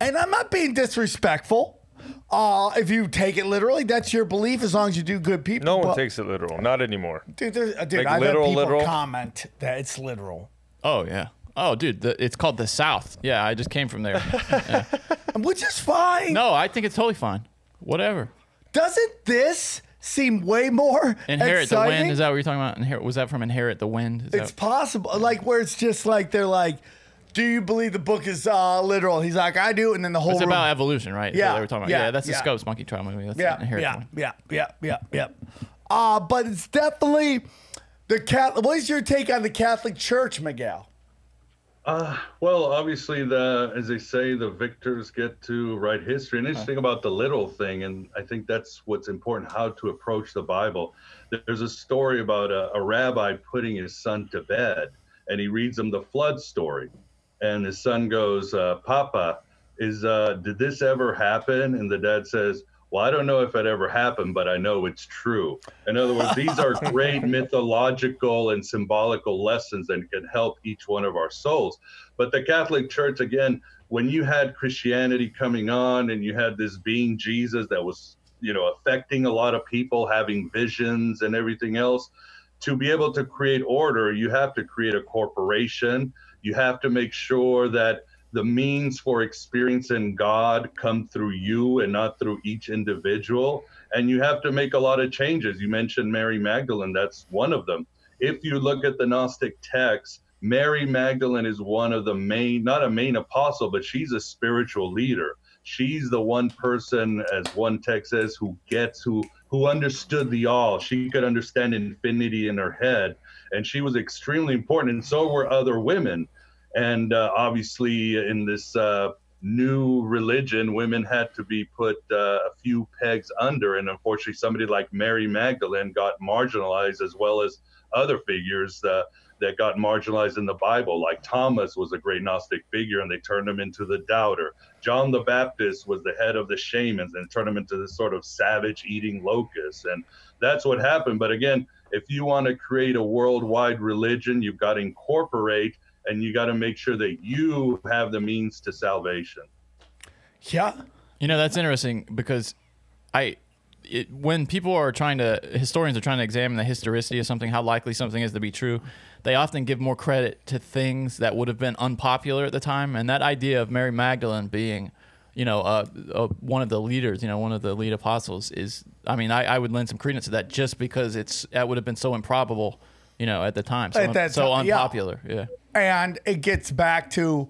and I'm not being disrespectful. Uh, if you take it literally, that's your belief as long as you do good people. No one but, takes it literal. Not anymore. Dude, dude like I've literal, had people literal. comment that it's literal. Oh, yeah. Oh, dude, the, it's called the South. Yeah, I just came from there. Yeah. Which is fine. No, I think it's totally fine. Whatever. Doesn't this seem way more Inherit exciting? The Wind? Is that what you're talking about? Inherit, was that from Inherit the Wind? Is it's that... possible. Like where it's just like they're like, do you believe the book is uh, literal? He's like, I do. And then the whole It's room. About evolution, right? Yeah. That they were talking about. Yeah. yeah that's the yeah. Scopes Monkey Trial movie. That's yeah. Yeah. yeah. yeah. Yeah. Yeah. Yeah. Uh, but it's definitely the Catholic. What is your take on the Catholic Church, Miguel? Uh, well, obviously, the as they say, the victors get to write history. And interesting uh-huh. about the literal thing, and I think that's what's important, how to approach the Bible. There's a story about a, a rabbi putting his son to bed, and he reads him the flood story. And his son goes, uh, Papa, is uh, did this ever happen? And the dad says, well, I don't know if it ever happened, but I know it's true. In other words, these are great mythological and symbolical lessons that can help each one of our souls. But the Catholic Church, again, when you had Christianity coming on and you had this being Jesus that was, you know, affecting a lot of people, having visions and everything else, to be able to create order, you have to create a corporation. You have to make sure that the means for experiencing God come through you and not through each individual. And you have to make a lot of changes. You mentioned Mary Magdalene, that's one of them. If you look at the Gnostic texts, Mary Magdalene is one of the main, not a main apostle, but she's a spiritual leader. She's the one person, as one text says, who gets, who who understood the all. She could understand infinity in her head, and she was extremely important, and so were other women. And uh, obviously in this uh, new religion, women had to be put uh, a few pegs under, and unfortunately somebody like Mary Magdalene got marginalized, as well as other figures uh, that got marginalized in the Bible. Like Thomas was a great Gnostic figure, and they turned him into the doubter. John the Baptist was the head of the shamans, and turned him into this sort of savage eating locust. And that's what happened. But again, if you want to create a worldwide religion, you've got to incorporate, and you got to make sure that you have the means to salvation. Yeah. You know, that's interesting, because I, it, when people are trying to, historians are trying to examine the historicity of something, how likely something is to be true, they often give more credit to things that would have been unpopular at the time. And that idea of Mary Magdalene being, you know, uh, uh, one of the leaders, you know, one of the lead apostles is, I mean, I, I would lend some credence to that, just because it's, that would have been so improbable, you know, at the time. So, at un- so unpopular. Yeah. yeah. And it gets back to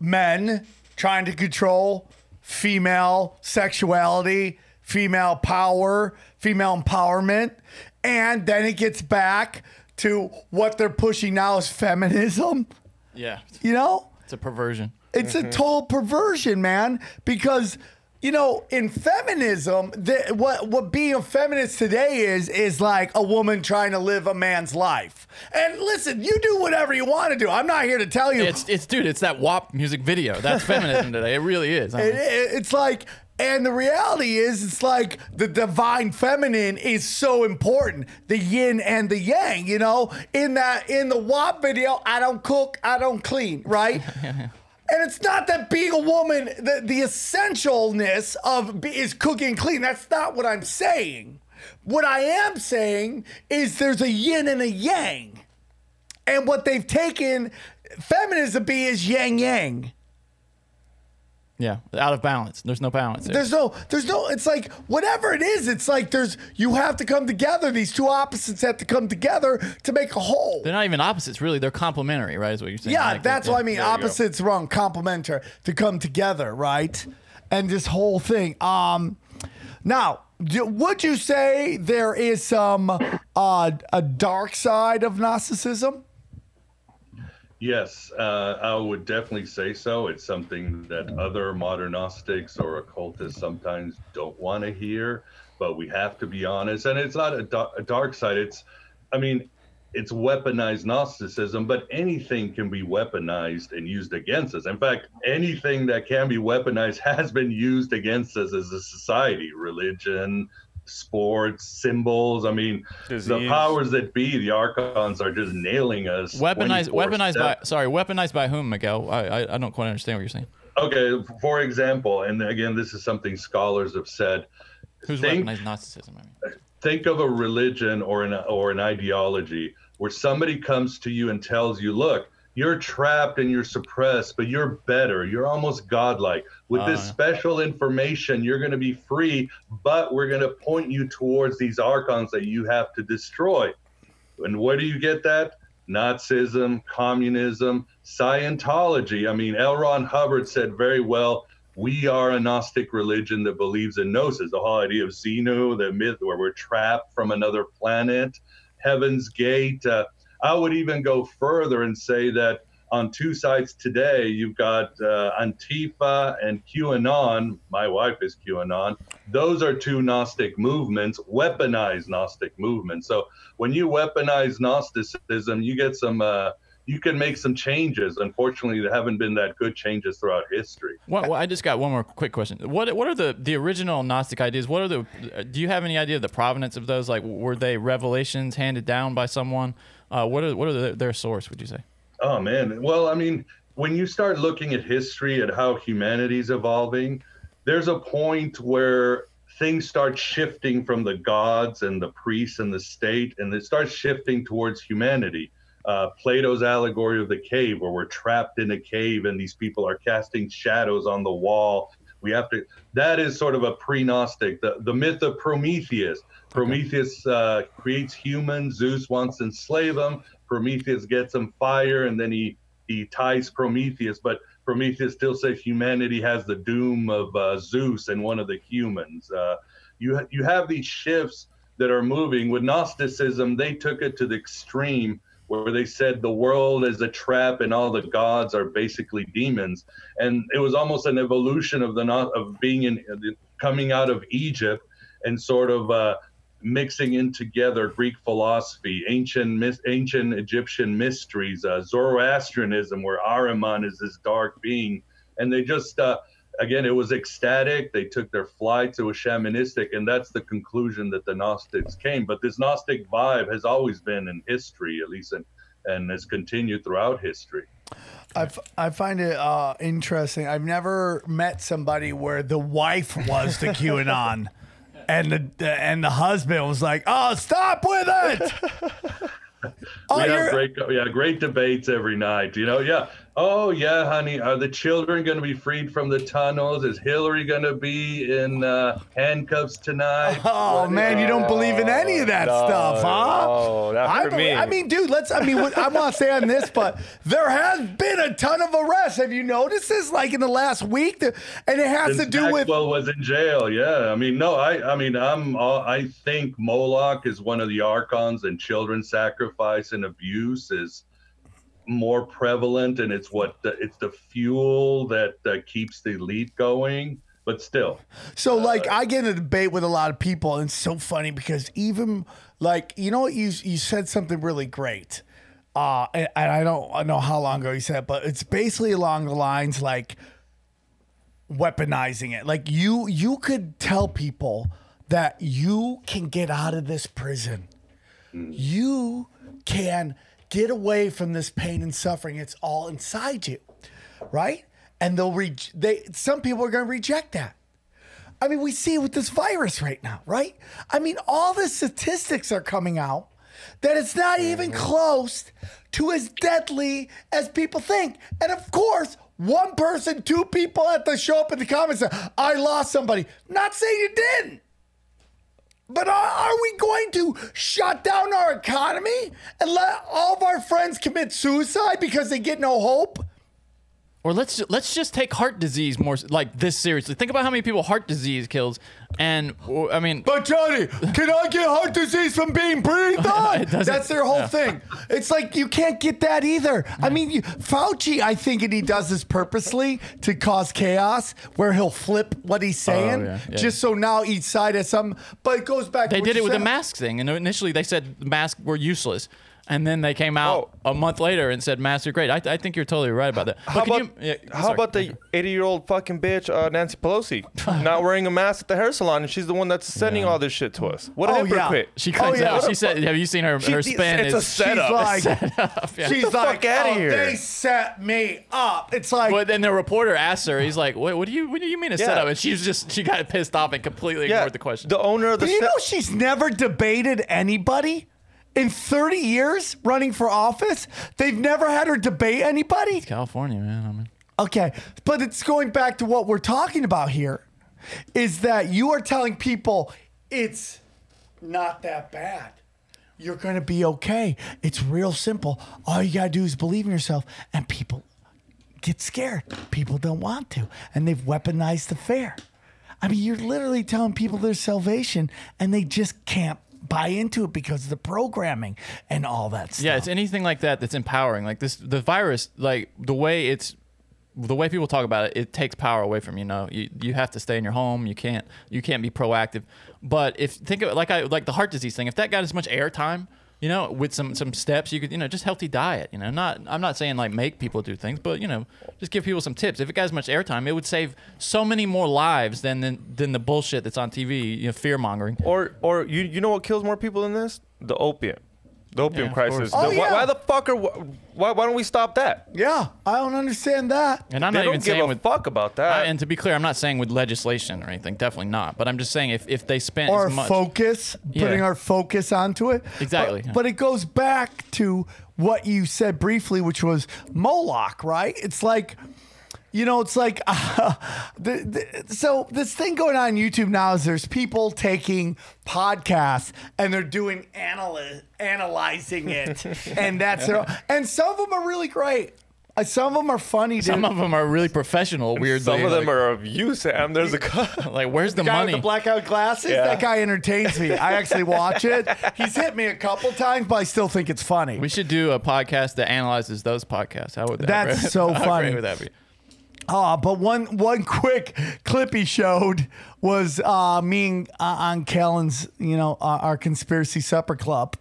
men trying to control female sexuality, female power, female empowerment. And then it gets back to what they're pushing now is feminism. Yeah. You know? It's a perversion. It's mm-hmm. a total perversion, man. Because, you know, in feminism, the, what, what being a feminist today is, is like a woman trying to live a man's life. And listen, you do whatever you want to do. I'm not here to tell you. It's, it's dude, it's that W A P music video. That's feminism today. It really is. I mean. it, it, it's like, and the reality is, it's like the divine feminine is so important. The yin and the yang, you know, in that, in the W A P video, I don't cook, I don't clean, right? And it's not that being a woman, the, the essentialness of be, is cooking and clean. That's not what I'm saying. What I am saying is there's a yin and a yang. And what they've taken feminism to be is yang yang. Yeah, out of balance. There's no balance. There. There's no, there's no, it's like whatever it is, it's like there's, you have to come together. These two opposites have to come together to make a whole. They're not even opposites, really. They're complementary, right? Is what you're saying. Yeah, like, that's what I mean. Opposites go. Wrong, complementary, to come together, right? And this whole thing. Um, now, do, would you say there is some, uh, a dark side of narcissism? Yes, uh, I would definitely say so. It's something that other modern Gnostics or occultists sometimes don't want to hear, but we have to be honest. And it's not a, do- a dark side. It's, I mean, it's weaponized Gnosticism, but anything can be weaponized and used against us. In fact, anything that can be weaponized has been used against us as a society, religion, sports, symbols. I mean, disease. The powers that be, the archons, are just nailing us. Weaponized, weaponized by sorry, weaponized by whom, Miguel? I, I I don't quite understand what you're saying. Okay, for example, and again, this is something scholars have said. Who's think, weaponized Gnosticism? I mean? Think of a religion or an or an ideology where somebody comes to you and tells you, "Look, you're trapped and you're suppressed, but you're better. You're almost godlike. With uh, this special information, you're going to be free, but we're going to point you towards these archons that you have to destroy." And where do you get that? Nazism, communism, Scientology. I mean, L. Ron Hubbard said very well, we are a Gnostic religion that believes in Gnosis, the whole idea of Xenu, the myth where we're trapped from another planet, Heaven's Gate. Uh, I would even go further and say that on two sides today, you've got uh, Antifa and QAnon. My wife is QAnon. Those are two Gnostic movements, weaponized Gnostic movements. So when you weaponize Gnosticism, you get some, uh, you can make some changes. Unfortunately, there haven't been that good changes throughout history. Well, well I just got one more quick question. What what are the, the original Gnostic ideas? What are the? Do you have any idea of the provenance of those? Like, were they revelations handed down by someone? Uh, what are what are the, their source, would you say? Oh, man. Well, I mean, when you start looking at history and how humanity's evolving, there's a point where things start shifting from the gods and the priests and the state, and it starts shifting towards humanity. Uh, Plato's allegory of the cave, where we're trapped in a cave and these people are casting shadows on the wall. We have to, that is sort of a pre-Gnostic, the, the myth of Prometheus. Prometheus uh, creates humans, Zeus wants to enslave them, Prometheus gets them fire, and then he, he ties Prometheus, but Prometheus still says humanity has the doom of uh, Zeus and one of the humans. Uh, You ha- you have these shifts that are moving. With Gnosticism, they took it to the extreme where they said the world is a trap and all the gods are basically demons. And it was almost an evolution of the of being in coming out of Egypt and sort of uh, mixing in together Greek philosophy, ancient ancient Egyptian mysteries, uh, Zoroastrianism, where Ahriman is this dark being. And they just, uh, again, it was ecstatic. They took their flights. It was shamanistic. And that's the conclusion that the Gnostics came. But this Gnostic vibe has always been in history, at least, in, and has continued throughout history. I, f- I find it uh, interesting. I've never met somebody where the wife was the QAnon and the, the and the husband was like, oh, stop with it. Oh, we have great, yeah, great debates every night, you know. Yeah. Oh, yeah, honey. Are the children going to be freed from the tunnels? Is Hillary going to be in uh, handcuffs tonight? Oh, what man, is- you don't believe in any of that no, stuff, huh? Oh, no, not for me. I mean, dude, let's. I mean, I'm not saying this, but there has been a ton of arrests. Have you noticed this? Like in the last week, and it has Since to do Maxwell with. Maxwell was in jail. Yeah, I mean, no, I, I mean, I'm. All, I think Moloch is one of the archons, and children sacrifice and abuse is more prevalent, and it's what the, it's the fuel that uh, keeps the elite going. But still, so like uh, I get in a debate with a lot of people, and it's so funny because even like you know what you you said something really great, uh, and, and I don't know how long ago you said it, but it's basically along the lines like weaponizing it. Like you you could tell people that you can get out of this prison, mm. you can. Get away from this pain and suffering. It's all inside you, right? And they'll re- they some people are going to reject that. I mean, we see it with this virus right now, right? I mean, all the statistics are coming out that it's not even close to as deadly as people think. And of course, one person, two people have to show up in the comments and say, I lost somebody. Not saying you didn't. But are, are we going to shut down our economy and let all of our friends commit suicide because they get no hope? Or let's let's just take heart disease more like this seriously. Think about how many people heart disease kills, and I mean. But Johnny, can I get heart disease from being breathed on? That's their whole no. thing. It's like you can't get that either. I mean, you, Fauci, I think, and he does this purposely to cause chaos, where he'll flip what he's saying, oh, yeah, yeah. just so now each side has something. But it goes back. They did it with said. the mask thing, and initially they said the masks were useless. And then they came out oh. a month later and said, "Master, great." I, th- I think you're totally right about that. But how about, you, yeah, how about the eighty-year-old fucking bitch, uh, Nancy Pelosi, not wearing a mask at the hair salon, and she's the one that's sending yeah. all this shit to us? What a oh, hypocrite! Yeah. She claims oh, yeah. She said, "Have you seen her? She, her spin it's is a setup." She's like, setup, yeah. she's the like, fuck out of oh, here. They set me up. It's like. But then the reporter asked her. He's like, "What, what do you? What do you mean a yeah. setup?" And she's just she got pissed off and completely yeah. ignored the question. The owner of the. Do you set- know she's never debated anybody? In thirty years running for office, they've never had her debate anybody. It's California, man. I mean. Okay, but it's going back to what we're talking about here, is that you are telling people it's not that bad. You're going to be okay. It's real simple. All you got to do is believe in yourself, and people get scared. People don't want to, and they've weaponized the fair. I mean, you're literally telling people there's salvation, and they just can't buy into it because of the programming and all that stuff. Yeah, it's anything like that that's empowering. Like this, the virus, like the way it's, the way people talk about it, it takes power away from you know. You you have to stay in your home. You can't you can't be proactive. But if think of it like I like the heart disease thing. If that got as much airtime, you know, with some some steps, you could you know just healthy diet. You know, not I'm not saying like make people do things, but you know, just give people some tips. If it got as much airtime, it would save so many more lives than than, than the bullshit that's on T V. You know, fear mongering. Or or you you know what kills more people than this? The opiate, the opium yeah, crisis. The, oh, yeah. why, why the fuck are why why don't we stop that? Yeah, I don't understand that. And I'm they not don't even give saying a with, fuck about that. I, and to be clear, I'm not saying with legislation or anything. Definitely not. But I'm just saying if if they spent our as much, focus, yeah. putting our focus onto it. Exactly. But, yeah. but it goes back to what you said briefly, which was Moloch, right? It's like. You know, it's like, uh, the, the, so this thing going on, on YouTube now is there's people taking podcasts and they're doing analy- analyzing it. And that's their, and some of them are really great. Uh, some of them are funny, dude. Some of them are really professional, weirdly. Some of them like, are of you, Sam. There's a co- like, where's the, the guy money? With the blackout glasses? Yeah. That guy entertains me. I actually watch it. He's hit me a couple times, but I still think it's funny. We should do a podcast that analyzes those podcasts. How would that That's be? so How funny. How great would that be? Uh, but one one quick clip he showed was uh, me and, uh, on Kellen's, you know, uh, our Conspiracy Supper Club.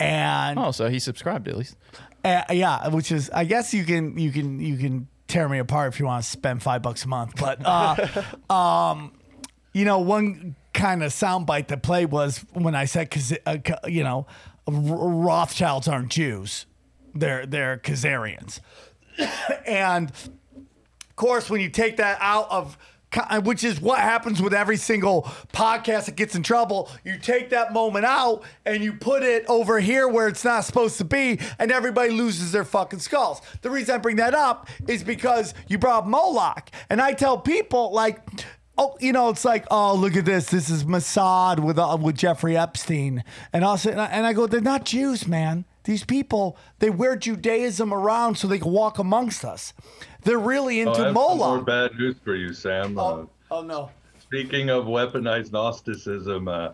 And oh, so he subscribed at least. Uh, yeah, which is, I guess you can you can you can tear me apart if you want to spend five bucks a month. But uh, um, you know, one kind of soundbite that played was when I said, cause uh, you know, Rothschilds aren't Jews, they're they're Khazarians, and of course when you take that out of, which is what happens with every single podcast that gets in trouble. You take that moment out and you put it over here where it's not supposed to be, and everybody loses their fucking skulls. The reason I bring that up is because you brought up Moloch. And I tell people, like, oh, you know, it's like, oh, look at this. This is Mossad with uh, with Jeffrey Epstein. And, also, and, I, and I go, they're not Jews, man. These people, they wear Judaism around so they can walk amongst us. They're really into oh, I have Moloch. Some more bad news for you, Sam. Oh, uh, oh no. Speaking of weaponized Gnosticism, uh,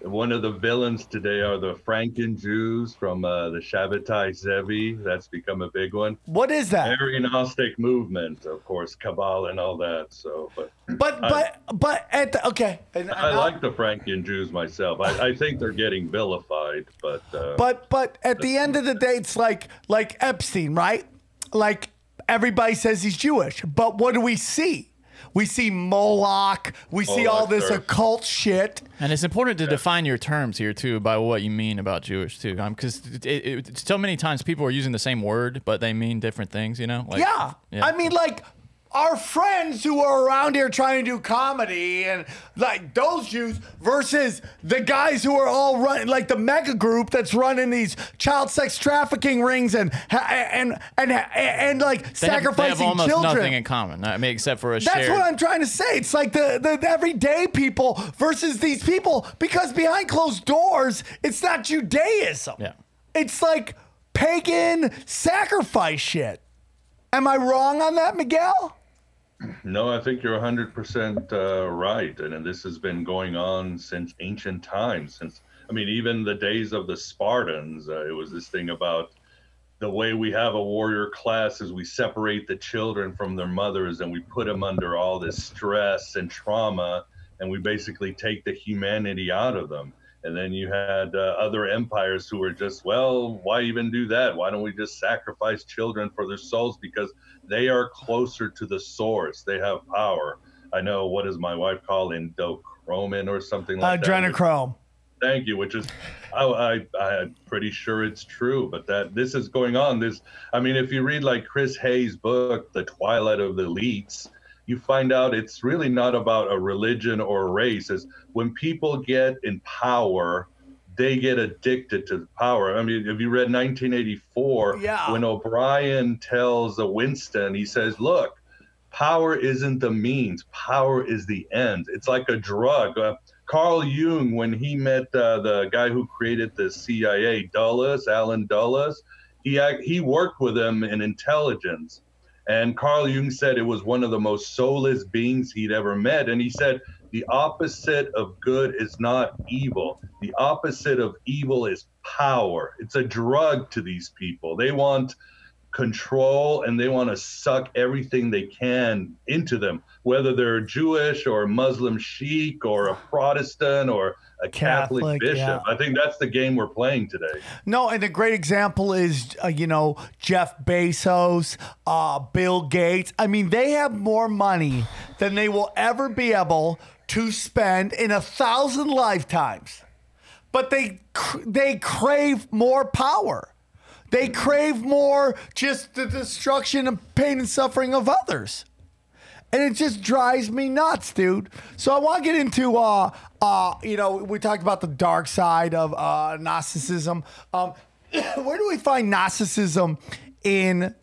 one of the villains today are the Franken Jews from uh, the Shabbatai Zevi. That's become a big one. What is that? Every Gnostic movement, of course, Kabbalah and all that. So, but but I, but, but at the, okay. And, and I, I like the Franken Jews myself. I, I think they're getting vilified, but uh, but but at the end of the day, it's like like Epstein, right? Like. Everybody says he's Jewish, but what do we see? We see Moloch. We Moloch see all this earth. Occult shit. And it's important to yeah. define your terms here, too, by what you mean about Jewish, too. Because um, so many times people are using the same word, but they mean different things, you know? Like, yeah. yeah. I mean, like, our friends who are around here trying to do comedy and, like, those Jews versus the guys who are all running, like, the mega group that's running these child sex trafficking rings and, and, and, and, and like, they sacrificing children. They have almost children. Nothing in common, I mean, except for a that's shared... That's what I'm trying to say. It's like the, the everyday people versus these people, because behind closed doors, it's not Judaism. Yeah. It's, like, pagan sacrifice shit. Am I wrong on that, Miguel? No, I think you're one hundred percent uh, right. And, and this has been going on since ancient times. Since I mean, even the days of the Spartans, uh, it was this thing about the way we have a warrior class is we separate the children from their mothers and we put them under all this stress and trauma, and we basically take the humanity out of them. And then you had uh, other empires who were just, well, why even do that? Why don't we just sacrifice children for their souls? Because they are closer to the source. They have power. I know, what does my wife call endochromin or something like uh, that? Adrenochrome. Thank you, which is, I, I, I'm pretty sure it's true, but that this is going on. This, I mean, if you read like Chris Hayes' book, The Twilight of the Elites, you find out it's really not about a religion or a race. It's when people get in power, they get addicted to the power. I mean, have you read nineteen eighty-four? Yeah. When O'Brien tells Winston, he says, look, power isn't the means. Power is the end. It's like a drug. Uh, Carl Jung, when he met uh, the guy who created the C I A, Dulles, Alan Dulles, he he worked with him in intelligence. And Carl Jung said it was one of the most soulless beings he'd ever met. And he said, the opposite of good is not evil. The opposite of evil is power. It's a drug to these people. They want control and they want to suck everything they can into them, whether they're Jewish or Muslim sheikh or a Protestant or a Catholic, Catholic bishop. Yeah. I think that's the game we're playing today. No, and a great example is, uh, you know, Jeff Bezos, uh, Bill Gates. I mean, they have more money than they will ever be able to spend in a thousand lifetimes. But they cr- they crave more power. They crave more just the destruction and pain and suffering of others. And it just drives me nuts, dude. So I want to get into, uh, uh, you know, we talked about the dark side of uh, Gnosticism. Um, where do we find Gnosticism in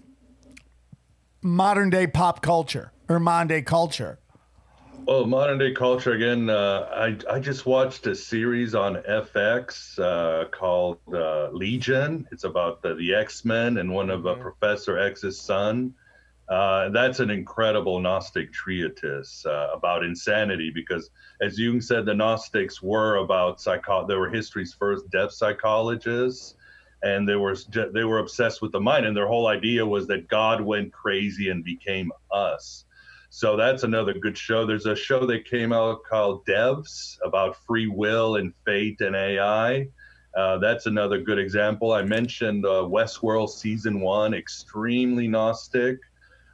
modern day pop culture or modern day culture? Well, modern day culture again. Uh, I I just watched a series on F X uh, called uh, Legion. It's about the, the X-Men and one of uh, Professor X's son. Uh, that's an incredible Gnostic treatise uh, about insanity, because, as Jung said, the Gnostics were about psycho. They were history's first depth psychologists, and they were they were obsessed with the mind. And their whole idea was that God went crazy and became us. So that's another good show. There's a show that came out called Devs about free will and fate and A I. Uh, that's another good example. I mentioned uh, Westworld season one, extremely Gnostic.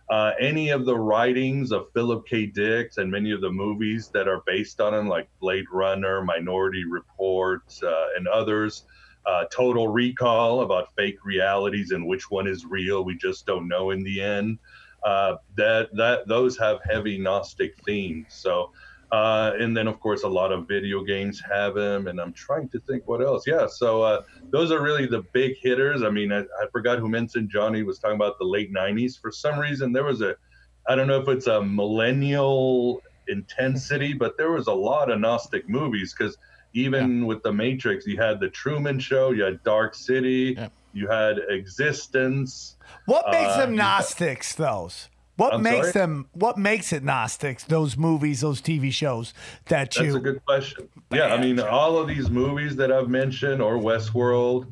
Uh, any of the writings of Philip K. Dick and many of the movies that are based on him, like Blade Runner, Minority Report, uh, and others. Uh, Total Recall about fake realities and which one is real. We just don't know in the end. Uh, that that those have heavy Gnostic themes. So, uh, and then of course a lot of video games have them. And I'm trying to think what else. Yeah. So uh, those are really the big hitters. I mean, I, I forgot who mentioned Johnny was talking about the late nineties. For some reason, there was a, I don't know if it's a millennial intensity, but there was a lot of Gnostic movies, because even yeah. with The Matrix, you had The Truman Show, you had Dark City. Yeah. You had Existence. What makes uh, them Gnostics, those? What I'm makes sorry? them? What makes it Gnostics? Those movies, those T V shows that you. That's a good question. Yeah, I mean, all of these movies that I've mentioned, or Westworld,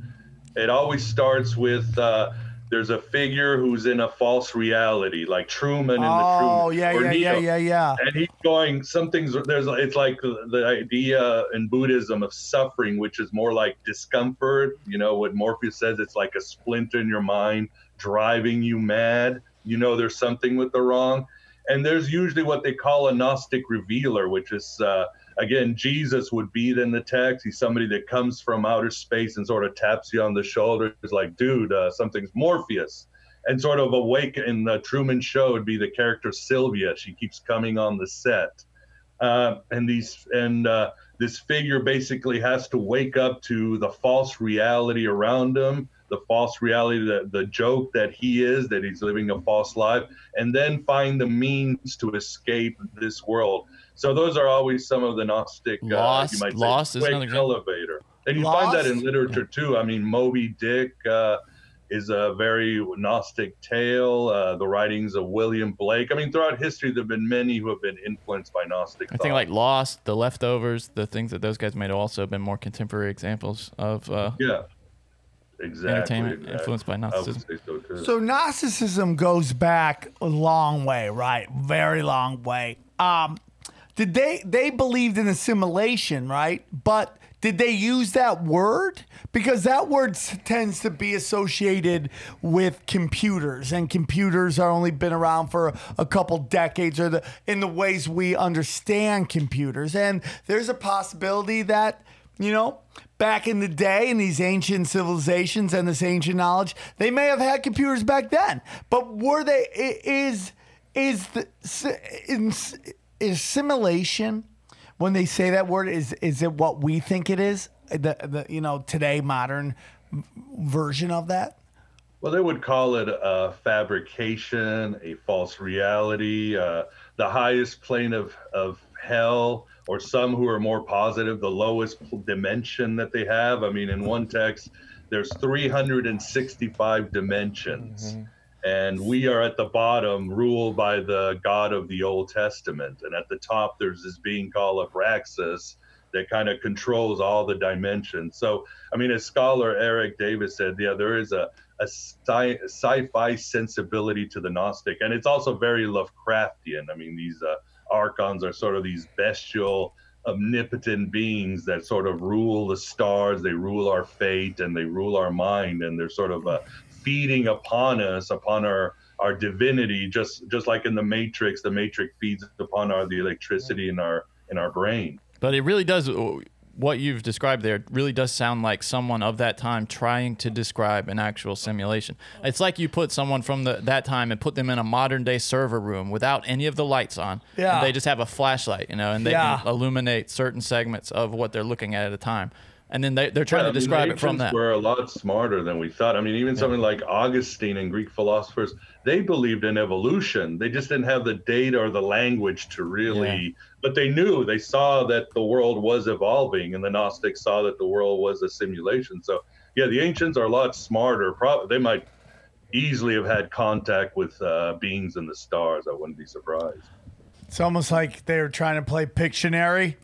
it always starts with uh, there's a figure who's in a false reality, like Truman in oh, the Truman. Oh yeah, yeah, Neo. yeah, yeah, yeah. And he's going something's there's it's like the, the idea in Buddhism of suffering, which is more like discomfort. You know what Morpheus says? It's like a splinter in your mind driving you mad. You know there's something with the wrong. And there's usually what they call a Gnostic revealer, which is uh, again Jesus would be in the text. He's somebody that comes from outer space and sort of taps you on the shoulder. It's like, dude, uh, something's Morpheus, and sort of awake. In the Truman Show would be the character Sylvia. She keeps coming on the set, uh, and these and uh, this figure basically has to wake up to the false reality around him. The false reality, the, the joke that he is, that he's living a false life, and then find the means to escape this world. So those are always some of the Gnostic, Lost, uh, you might say, Lost is another elevator. And you Lost? find that in literature too. I mean, Moby Dick uh, is a very Gnostic tale, uh, the writings of William Blake. I mean, throughout history, there have been many who have been influenced by Gnostic I thought. think like Lost, The Leftovers, the things that those guys made also have been more contemporary examples of... Uh, yeah. Exactly. Entertainment exactly. influenced by Gnosticism. So, so Gnosticism goes back a long way, right? Very long way. Um, did they they believed in assimilation, right? But did they use that word? Because that word tends to be associated with computers, and computers are only been around for a couple decades, or the in the ways we understand computers. And there's a possibility that, you know, back in the day, in these ancient civilizations and this ancient knowledge, they may have had computers back then. But were they, is, is the, is assimilation, when they say that word, is, is it what we think it is? The, the, you know, today, modern version of that? Well, they would call it a fabrication, a false reality, uh, the highest plane of, of hell, or some who are more positive, the lowest dimension that they have. I mean, in one text, there's three hundred sixty-five dimensions, mm-hmm. and we are at the bottom, ruled by the God of the Old Testament. And at the top, there's this being called Abraxas that kind of controls all the dimensions. So, I mean, as scholar Eric Davis said, yeah, there is a, a sci- sci-fi sensibility to the Gnostic, and it's also very Lovecraftian. I mean, these... Uh, Archons are sort of these bestial, omnipotent beings that sort of rule the stars. They rule our fate and they rule our mind, and they're sort of uh, feeding upon us, upon our our divinity, just just like in The Matrix. The Matrix feeds upon our the electricity in our in our brain. But it really does. What you've described there really does sound like someone of that time trying to describe an actual simulation. It's like you put someone from the, that time and put them in a modern day server room without any of the lights on. Yeah. And they just have a flashlight, you know, and they yeah. can illuminate certain segments of what they're looking at at a time. And then they, they're trying yeah, to describe I mean, it from that. We're a lot smarter than we thought. I mean, even yeah. something like Augustine and Greek philosophers, they believed in evolution. They just didn't have the data or the language to really, yeah. but they knew, they saw that the world was evolving, and the Gnostics saw that the world was a simulation. So yeah, the ancients are a lot smarter. Probably they might easily have had contact with uh, beings in the stars. I wouldn't be surprised. It's almost like they were trying to play Pictionary.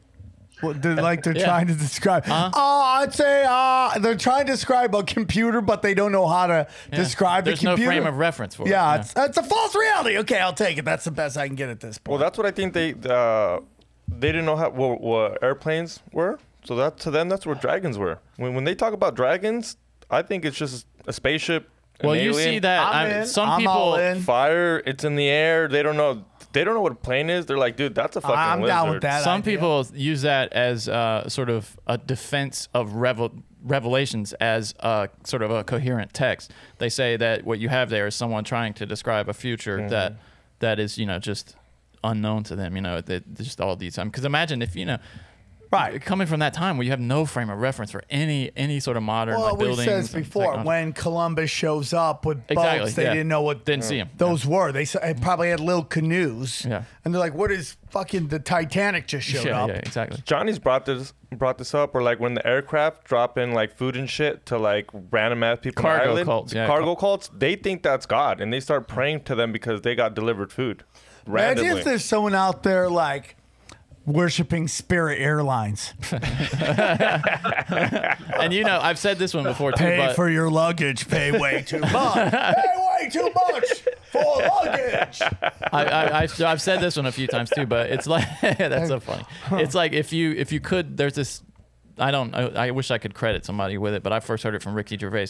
Well, they're like they're yeah. trying to describe. Uh-huh. Oh, I'd say uh, they're trying to describe a computer, but they don't know how to yeah. describe There's the computer. There's no frame of reference for yeah, it. Yeah, it's, it's a false reality. Okay, I'll take it. That's the best I can get at this point. Well, that's what I think they uh, they didn't know how what, what airplanes were. So that to them, that's what dragons were. When when they talk about dragons, I think it's just a spaceship. Well, you alien. see that I'm I'm, some I'm people fire. It's in the air. They don't know. They don't know what a plane is. They're like, dude, that's a fucking I'm lizard. Down with that Some idea. people use that as uh, sort of a defense of revel- revelations as a, sort of a coherent text. They say that what you have there is someone trying to describe a future mm-hmm. that that is, you know, just unknown to them. You know, that just all these times. Because imagine if you know. Right, coming from that time where you have no frame of reference for any any sort of modern well, like, buildings. Well, we said before when Columbus shows up with exactly, boats, they yeah. didn't know what didn't see them. Those yeah. were. They probably had little canoes, yeah. and they're like, "What is fucking the Titanic just showed yeah, up?" Yeah, exactly. Johnny's brought this brought this up, or like when the aircraft drop in like food and shit to like random ass people. Cargo on the island, cults, yeah, cargo yeah. cults. They think that's God, and they start praying to them because they got delivered food. Randomly. Imagine if there's someone out there like. Worshipping Spirit Airlines. And you know, I've said this one before too. Pay but for your luggage. Pay way too much. Pay way too much for luggage. I, I, I've, I've said this one a few times too, but it's like that's so funny. It's like if you if you could, there's this. I don't. I, I wish I could credit somebody with it, but I first heard it from Ricky Gervais.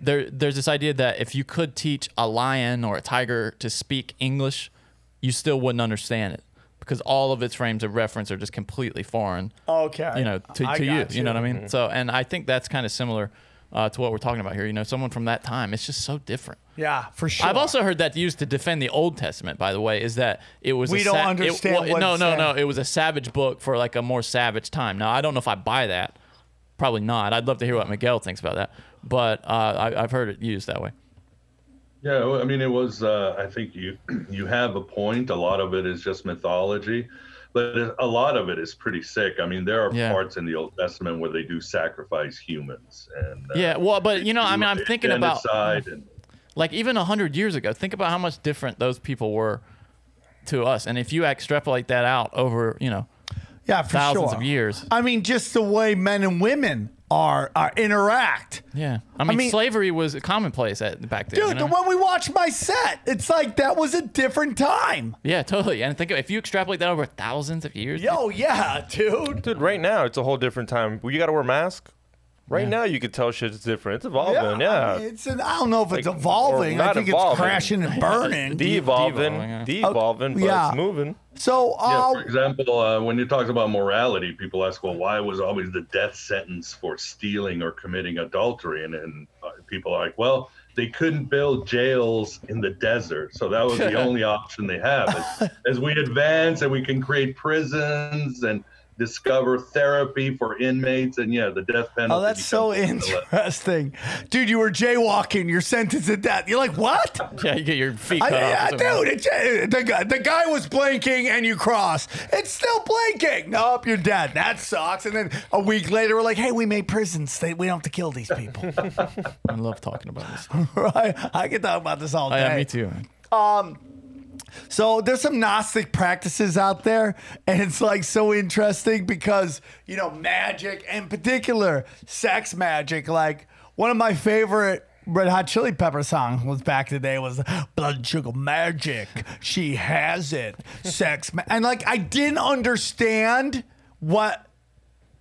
There, there's this idea that if you could teach a lion or a tiger to speak English, you still wouldn't understand it. Because all of its frames of reference are just completely foreign, okay. you know, to, to you, you, you know what I mean? Mm-hmm. So, and I think that's kind of similar uh, to what we're talking about here. You know, someone from that time, it's just so different. Yeah, for sure. I've also heard that used to defend the Old Testament, by the way, is that it was we a don't sa- understand. It, well, no, no, saying. no. It was a savage book for like a more savage time. Now, I don't know if I buy that. Probably not. I'd love to hear what Miguel thinks about that, but uh, I, I've heard it used that way. Yeah, I mean, it was, uh, I think you you have a point. A lot of it is just mythology, but a lot of it is pretty sick. I mean, there are yeah. parts in the Old Testament where they do sacrifice humans. and uh, Yeah, well, but, you know, I mean, I'm thinking about, and, like, even one hundred years ago, think about how much different those people were to us. And if you extrapolate that out over, you know, yeah, for thousands sure. of years. I mean, just the way men and women Are, are interact. Yeah, I mean, I mean slavery was commonplace at, back then. Dude, you know? the when we watched my set, it's like that was a different time. Yeah, totally. And think of, if you extrapolate that over thousands of years. Yo, dude. yeah, dude. Dude, right now it's a whole different time. You got to wear a mask. Right yeah. now you can tell shit's different. It's evolving. Yeah, yeah. I mean, it's an, I don't know if it's like, evolving. I think evolving. It's crashing and burning. De-evolving, de-evolving, de-evolving okay. but yeah. it's moving. So, uh, yeah, for example, uh, when you talk about morality, people ask, well, why was always the death sentence for stealing or committing adultery? And, and uh, people are like, well, they couldn't build jails in the desert. So that was the only option they have. As, as we advance and we can create prisons and discover therapy for inmates, and yeah, the death penalty. Oh, that's so interesting. Dude, you were jaywalking. You're sentenced to death. You're like, what? Yeah, you get your feet cut I, off. Yeah, dude, it, the, guy, the guy was blinking and you crossed. It's still blinking. Nope, you're dead. That sucks. And then a week later, we're like, hey, we made prisons. We don't have to kill these people. I love talking about this. Right? I can talk about this all day. Oh, yeah, me too. Um... So there's some Gnostic practices out there, and it's like so interesting because, you know, magic, in particular sex magic. Like one of my favorite Red Hot Chili Pepper song was back today was Blood Sugar Magic. She has it. Sex. Ma- and like I didn't understand what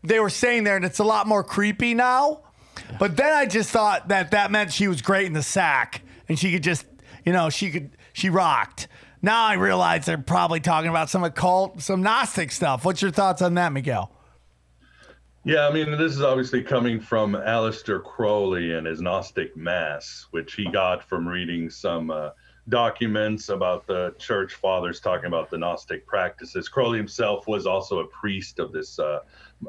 they were saying there, and it's a lot more creepy now. But then I just thought that that meant she was great in the sack, and she could just, you know, she could she rocked. Now I realize they're probably talking about some occult, some Gnostic stuff. What's your thoughts on that, Miguel? Yeah, I mean, this is obviously coming from Aleister Crowley and his Gnostic Mass, which he got from reading some uh, documents about the church fathers talking about the Gnostic practices. Crowley himself was also a priest of this uh,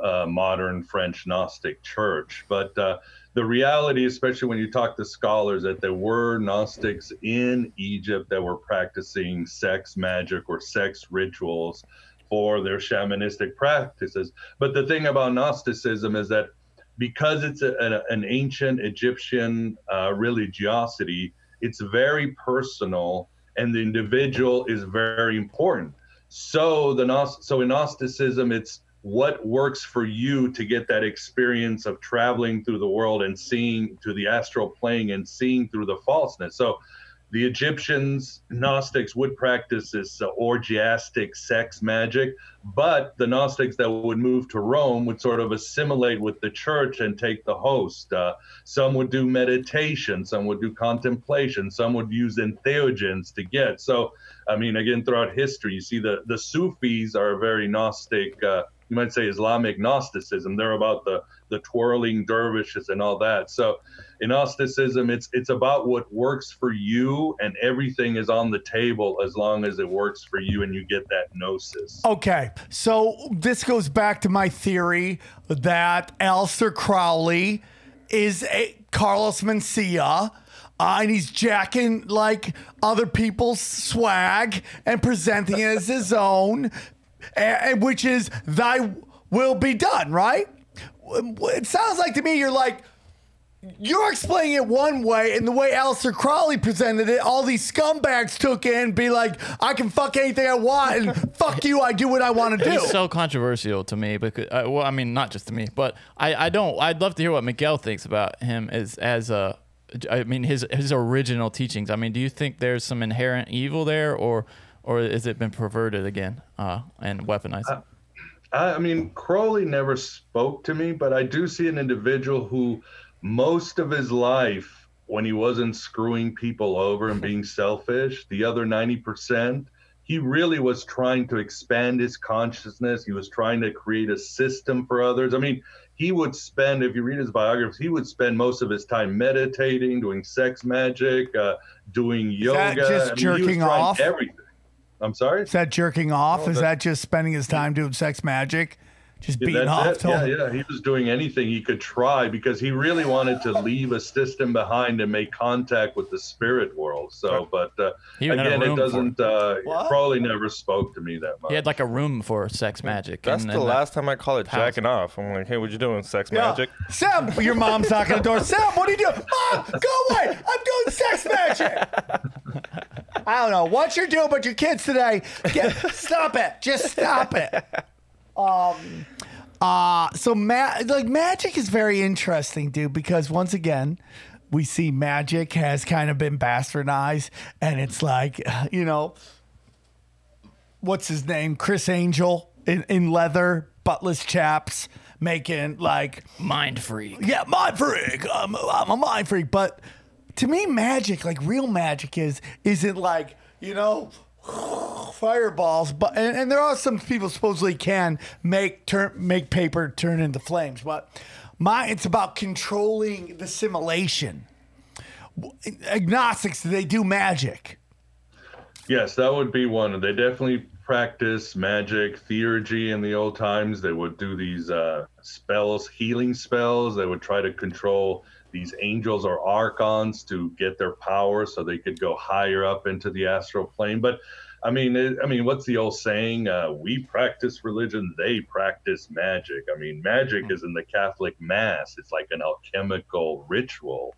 uh, modern French Gnostic church. But uh, the reality, especially when you talk to scholars, that there were Gnostics in Egypt that were practicing sex magic or sex rituals for their shamanistic practices. But the thing about Gnosticism is that because it's a, a, an ancient Egyptian uh, religiosity, it's very personal, and the individual is very important. So the Gnost- so in Gnosticism, it's what works for you to get that experience of traveling through the world and seeing to the astral plane and seeing through the falseness. So the Egyptians, Gnostics, would practice this uh, orgiastic sex magic, but the Gnostics that would move to Rome would sort of assimilate with the church and take the host. Uh, some would do meditation, some would do contemplation, some would use entheogens to get. So, I mean, again, throughout history, you see the, the Sufis are a very Gnostic, uh, you might say Islamic Gnosticism. They're about the the twirling dervishes and all that. So in Gnosticism, it's it's about what works for you, and everything is on the table as long as it works for you and you get that gnosis. Okay, so this goes back to my theory that Aleister Crowley is a Carlos Mencia, uh, and he's jacking like other people's swag and presenting it as his own, and, which is thy will be done, right? It sounds like to me you're like, you're explaining it one way, and the way Aleister Crowley presented it, all these scumbags took it and be like, I can fuck anything I want, and fuck you, I do what I want to do. It's so controversial to me, because uh, well, I mean, not just to me, but I, I don't. I'd love to hear what Miguel thinks about him as as a, I mean, his his original teachings. I mean, do you think there's some inherent evil there, or or has it been perverted again uh, and weaponized? Uh- I mean, Crowley never spoke to me, but I do see an individual who most of his life, when he wasn't screwing people over and being selfish, the other ninety percent, he really was trying to expand his consciousness. He was trying to create a system for others. I mean, he would spend, if you read his biographies, he would spend most of his time meditating, doing sex magic, uh, doing yoga. Is that just I mean, jerking off? Everything. I'm sorry? Is that jerking off? Oh, is that, that just spending his time doing sex magic? Just yeah, beating off? Yeah, yeah. He was doing anything he could try because he really wanted to leave a system behind and make contact with the spirit world. So, but uh, again, it doesn't, uh, Crowley never spoke to me that much. He had like a room for sex magic. That's and, the and last that, time I call it house. Jacking off. I'm like, hey, what you doing? Sex yeah. magic? Sam, your mom's knocking on the door. Sam, what are you doing? Mom, go away. I'm doing sex magic. I don't know what you're doing, but your kids today, get, stop it. Just stop it. Um, uh, so ma- like magic is very interesting, dude, because once again, we see magic has kind of been bastardized, and it's like, you know, what's his name? Chris Angel in, in leather, buttless chaps, making like Mind Freak. Yeah, Mind Freak. I'm, I'm a Mind Freak, but... To me, magic, like real magic, is isn't like, you know, fireballs. But and, and there are some people supposedly can make turn make paper turn into flames. But my it's about controlling the simulation. Agnostics, they do magic. Yes, that would be one. They definitely practice magic, theurgy in the old times. They would do these uh, spells, healing spells. They would try to control these angels or archons to get their power so they could go higher up into the astral plane. But I mean, it, I mean, what's the old saying? Uh, we practice religion, they practice magic. I mean, magic mm-hmm. is in the Catholic Mass. It's like an alchemical ritual.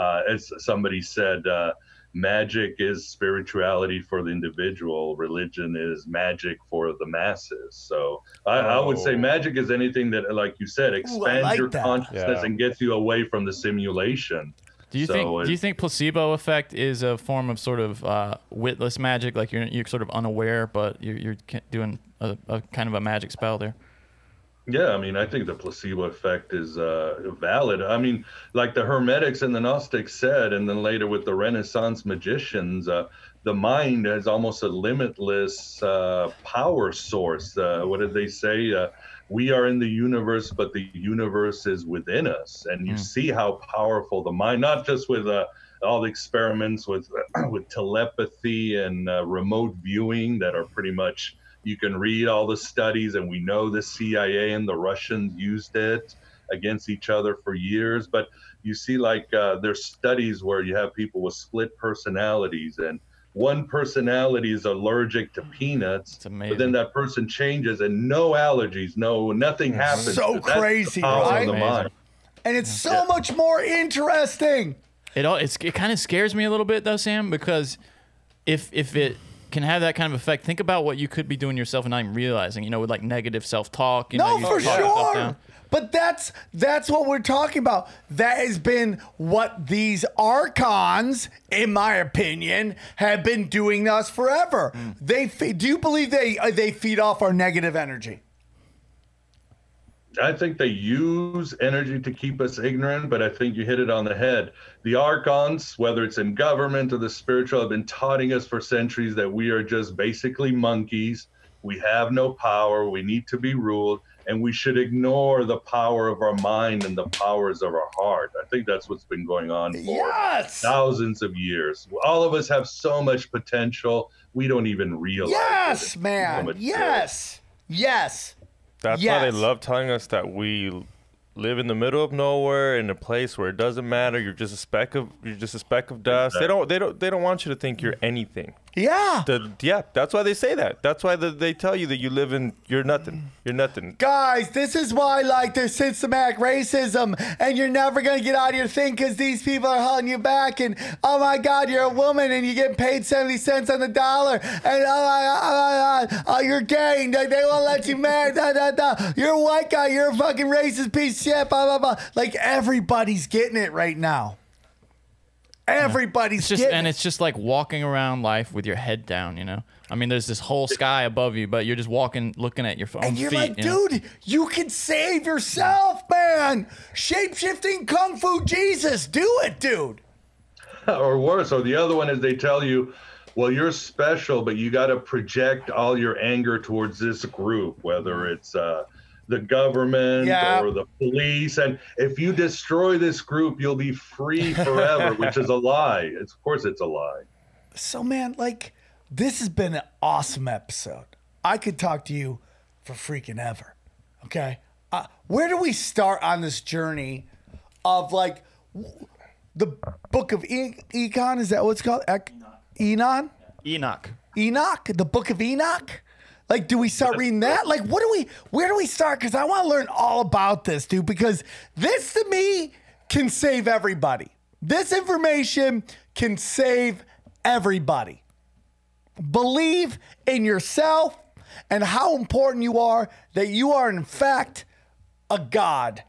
Uh, as somebody said, uh, magic is spirituality for the individual. Religion is magic for the masses. So I, oh. I would say magic is anything that, like you said, expands Ooh, I like your that. consciousness yeah. and gets you away from the simulation. Do you so think? It, do you think placebo effect is a form of sort of uh, witless magic, like you're you're sort of unaware, but you're, you're doing a, a kind of a magic spell there? Yeah, I mean, I think the placebo effect is uh, valid. I mean, like the Hermetics and the Gnostics said, and then later with the Renaissance magicians, uh, the mind has almost a limitless uh, power source. Uh, what did they say? Uh, we are in the universe, but the universe is within us. And you mm. see how powerful the mind, not just with a, all the experiments with with telepathy and uh, remote viewing that are pretty much, you can read all the studies, and we know the C I A and the Russians used it against each other for years. But you see, like, uh, there's studies where you have people with split personalities, and one personality is allergic to peanuts, but then that person changes and no allergies, no, nothing happens. So crazy, right? Mind. And it's so yeah. much more interesting. It all, it's, it kind of scares me a little bit though, Sam, because if if it can have that kind of effect, think about what you could be doing yourself and not even realizing, you know, with like negative self-talk. You no, know, for sure. But that's that's what we're talking about. That has been what these archons, in my opinion, have been doing to us forever. Mm. They fe- do you believe they uh, they feed off our negative energy? I think they use energy to keep us ignorant, but I think you hit it on the head. The archons, whether it's in government or the spiritual, have been taughting us for centuries that we are just basically monkeys. We have no power. We need to be ruled, and we should ignore the power of our mind and the powers of our heart. I think that's what's been going on for yes! thousands of years. All of us have so much potential. We don't even realize Yes, it. man. So yes. Good. Yes. That's yes. why they love telling us that we live in the middle of nowhere, in a place where it doesn't matter. You're just a speck of you're just a speck of dust. Exactly. They don't they don't they don't want you to think you're anything. Yeah. The, yeah. That's why they say that. That's why the, they tell you that you live in you're nothing. You're nothing. Guys, this is why like there's systematic racism, and you're never gonna get out of your thing because these people are holding you back. And oh my God, you're a woman and you get paid seventy cents on the dollar. And oh, oh, oh, oh you're gay. They, they won't let you marry. Da, da, da. You're a white guy. You're a fucking racist piece of shit. Blah blah blah. Like everybody's getting it right now. Everybody's it's just, getting and it's just like walking around life with your head down, you know. I mean, there's this whole sky above you, but you're just walking, looking at your phone. And you're feet, like, dude, you know? You can save yourself, man. Shape-shifting Kung Fu Jesus, do it, dude. Or worse, or the other one is they tell you, well, you're special, but you got to project all your anger towards this group, whether it's uh the government yeah. or the police, and if you destroy this group you'll be free forever, which is a lie. It's, of course it's a lie. So man, like, this has been an awesome episode. I could talk to you for freaking ever. Okay, uh, where do we start on this journey of like w- the Book of e- Econ is that what it's called e- Enon Enoch Enoch the Book of Enoch? Like, do we start reading that? Like, what do we, where do we start? Because I want to learn all about this, dude, because this to me can save everybody. This information can save everybody. Believe in yourself and how important you are, that you are, in fact, a god.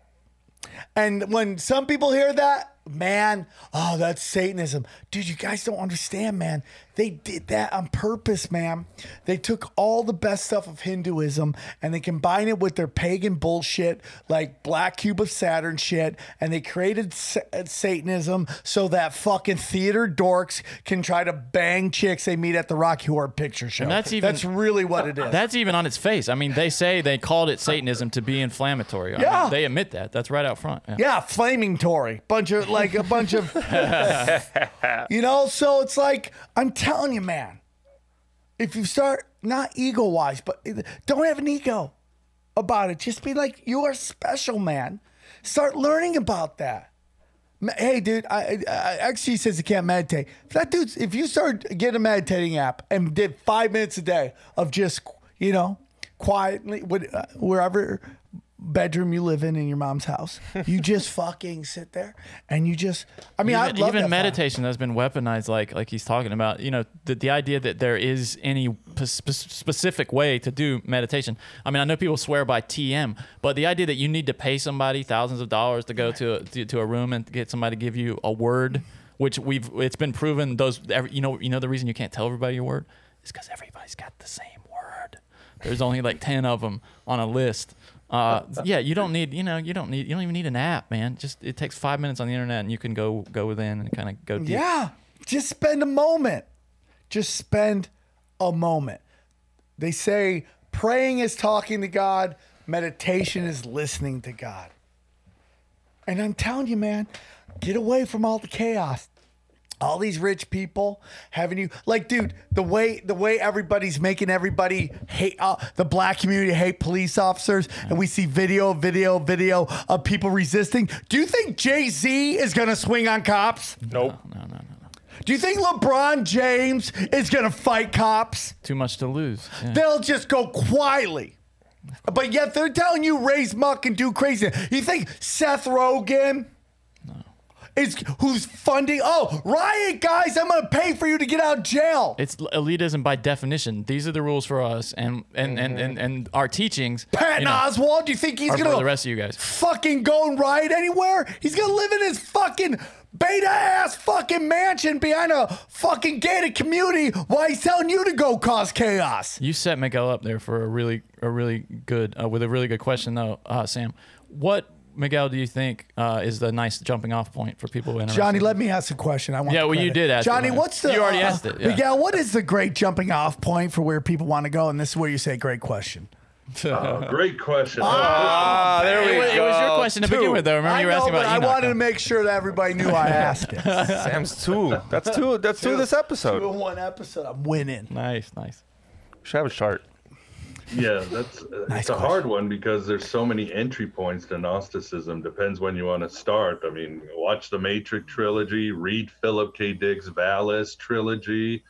And when some people hear that, man, oh, that's Satanism. Dude, you guys don't understand, man. They did that on purpose, man. They took all the best stuff of Hinduism and they combined it with their pagan bullshit, like Black Cube of Saturn shit, and they created sa- Satanism so that fucking theater dorks can try to bang chicks they meet at the Rocky Horror Picture Show. And that's even, that's really what it is. That's even on its face. I mean, they say they called it Satanism to be inflammatory. I yeah. mean, they admit that. That's right out front. Yeah, yeah flaming Tory. Bunch of, like, a bunch of, you know, so it's like, I'm telling telling you, man, if you start not ego wise, but don't have an ego about it. Just be like, you are special, man. Start learning about that. Hey, dude, I, I actually says you can't meditate. If that dude's, if you start getting a meditating app and did five minutes a day of just, you know, quietly, wherever bedroom you live in in your mom's house, you just fucking sit there and you just I mean even, I love even that meditation fact. Has been weaponized, like like he's talking about, you know, the, the idea that there is any p- specific way to do meditation. I mean, I know people swear by T M, but the idea that you need to pay somebody thousands of dollars to go to a, to, to a room and get somebody to give you a word, which we've it's been proven those every, you know you know the reason you can't tell everybody your word is because everybody's got the same word. There's only like ten of them on a list. Uh, yeah, you don't need, you know, you don't need, you don't even need an app, man. Just, it takes five minutes on the internet and you can go, go within and kind of go deep. Yeah. Just spend a moment. Just spend a moment. They say praying is talking to God. Meditation is listening to God. And I'm telling you, man, get away from all the chaos. all these rich people having you, like, dude, the way the way everybody's making everybody hate uh, the black community, hate police officers, and we see video, video, video of people resisting. Do you think Jay-Z is gonna swing on cops? Nope. No, no, no, no. Do you think LeBron James is gonna fight cops? Too much to lose. Yeah. They'll just go quietly. But yet they're telling you raise muck and do crazy. You think Seth Rogen? It's who's funding, oh, riot guys, I'm gonna pay for you to get out of jail. It's elitism by definition. These are the rules for us and and, mm-hmm. and, and, and our teachings. Patton you know, Oswald, do you think he's gonna for the rest of you guys. fucking go and riot anywhere? He's gonna live in his fucking beta ass fucking mansion behind a fucking gated community while he's telling you to go cause chaos. You set Miguel up there for a really a really good uh, with a really good question though, uh, Sam. What Miguel, do you think uh, is the nice jumping off point for people who are interested? Johnny, let me ask a question. I want. Yeah, well, you did ask. Johnny, it, what's the? You already uh, asked it. Yeah. Miguel, what is the great jumping off point for where people want to go? And this is where you say, "Great question." uh, great question. Ah, oh, oh, there we it, go. It was your question to two. begin with, though. Remember, I you were know, asking about. I Enoch, wanted though. to make sure that everybody knew I asked it. Sam's two. That's two. That's two. two this episode. Two in one episode. I'm winning. Nice, nice. Should have a chart. Yeah, that's uh, nice it's a question. hard one because there's so many entry points to Gnosticism. Depends when you want to start. I mean, watch the Matrix trilogy, read Philip K. Dick's Valis trilogy,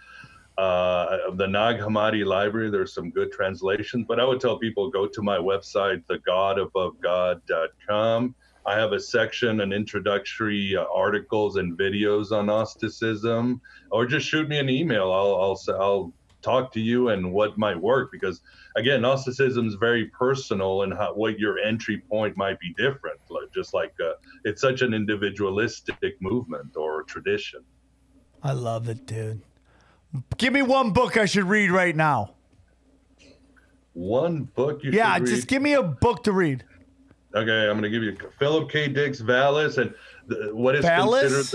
uh, the Nag Hammadi Library. There's some good translations, but I would tell people go to my website, the god above god dot com. I have a section, an introductory uh, articles and videos on Gnosticism, or just shoot me an email. I'll I'll I'll talk to you and what might work because. Again, Gnosticism is very personal and how, what your entry point might be different, like, just like uh, it's such an individualistic movement or tradition. I love it, dude. Give me one book I should read right now. One book you yeah, should read? Yeah, just give me a book to read. Okay, I'm going to give you Philip K. Dick's Valis and the, what is Valis? considered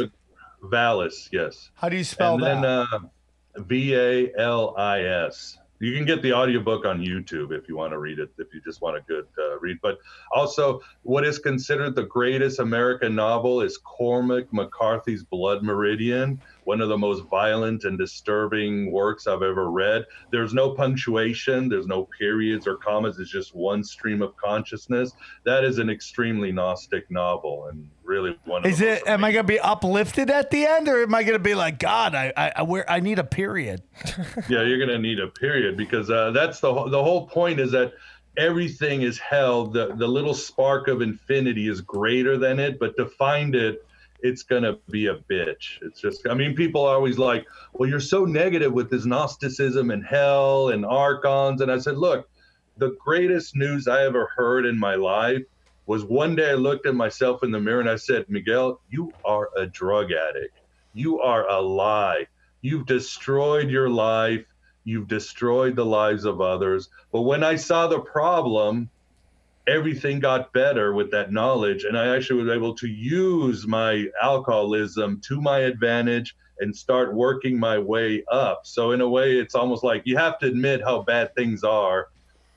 the Valis, yes. How do you spell and that? And then uh, V A L I S. You can get the audiobook on YouTube if you want to read it, if you just want a good uh, read. But also, what is considered the greatest American novel is Cormac McCarthy's Blood Meridian, one of the most violent and disturbing works I've ever read. There's no punctuation, there's no periods or commas, it's just one stream of consciousness. That is an extremely Gnostic novel and really one of is it? Am I going to be uplifted at the end, or am I going to be like, God, I I, I, wear, I need a period? Yeah, you're going to need a period. Because uh, that's the the whole point is that everything is held. The, the little spark of infinity is greater than it, but to find it, it's gonna be a bitch. It's just, I mean, people are always like, "Well, you're so negative with this Gnosticism and hell and archons." And I said, "Look, the greatest news I ever heard in my life was one day I looked at myself in the mirror and I said, Miguel, you are a drug addict. You are a lie. You've destroyed your life." You've destroyed the lives of others. But when I saw the problem, everything got better with that knowledge. And I actually was able to use my alcoholism to my advantage and start working my way up. So in a way, it's almost like you have to admit how bad things are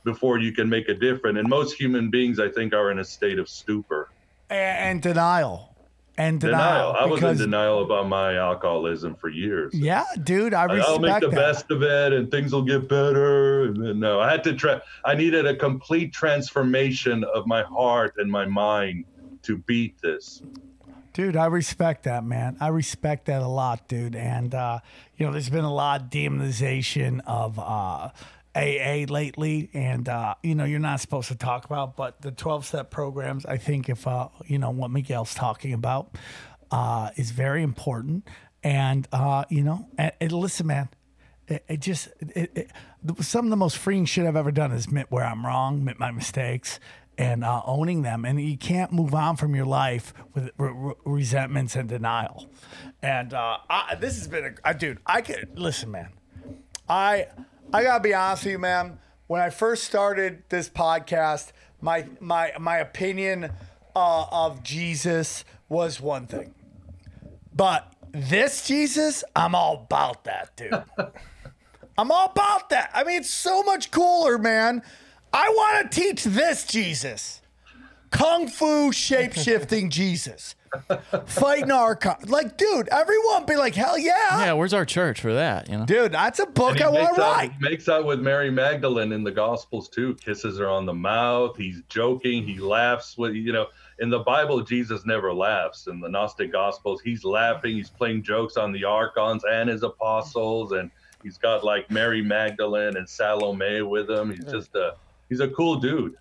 before you can make a difference. And most human beings, I think, are in a state of stupor. And denial. And denial. denial. I was in denial about my alcoholism for years. Yeah, dude, I respect that. I'll make the that. best of it, and things will get better. And no, I had to try. I needed a complete transformation of my heart and my mind to beat this. Dude, I respect that, man. I respect that a lot, dude. And uh, you know, there's been a lot of demonization of uh, A A lately, and uh, you know, you're not supposed to talk about, but the twelve-step programs, I think if uh, you know what Miguel's talking about uh, is very important. And uh, you know, and, and listen, man, it, it just it, it, some of the most freeing shit I've ever done is admit where I'm wrong, admit my mistakes, and uh, owning them. And you can't move on from your life with re- re- resentments and denial. And uh, I, this has been a uh, dude. I could listen, man. I. I gotta be honest with you, man. When I first started this podcast, my my my opinion uh, of Jesus was one thing, but this Jesus, I'm all about that, dude. I'm all about that. I mean, it's so much cooler, man. I want to teach this Jesus. Kung Fu shape-shifting Jesus. Fighting our co- like, dude, everyone be like, hell yeah. Yeah, where's our church for that? You know, dude, that's a book I want to write. He makes out with Mary Magdalene in the Gospels too. Kisses her on the mouth. He's joking. He laughs with, you know, in the Bible, Jesus never laughs. In the Gnostic Gospels, he's laughing. He's playing jokes on the archons and his apostles, and he's got like Mary Magdalene and Salome with him. He's just a he's a cool dude.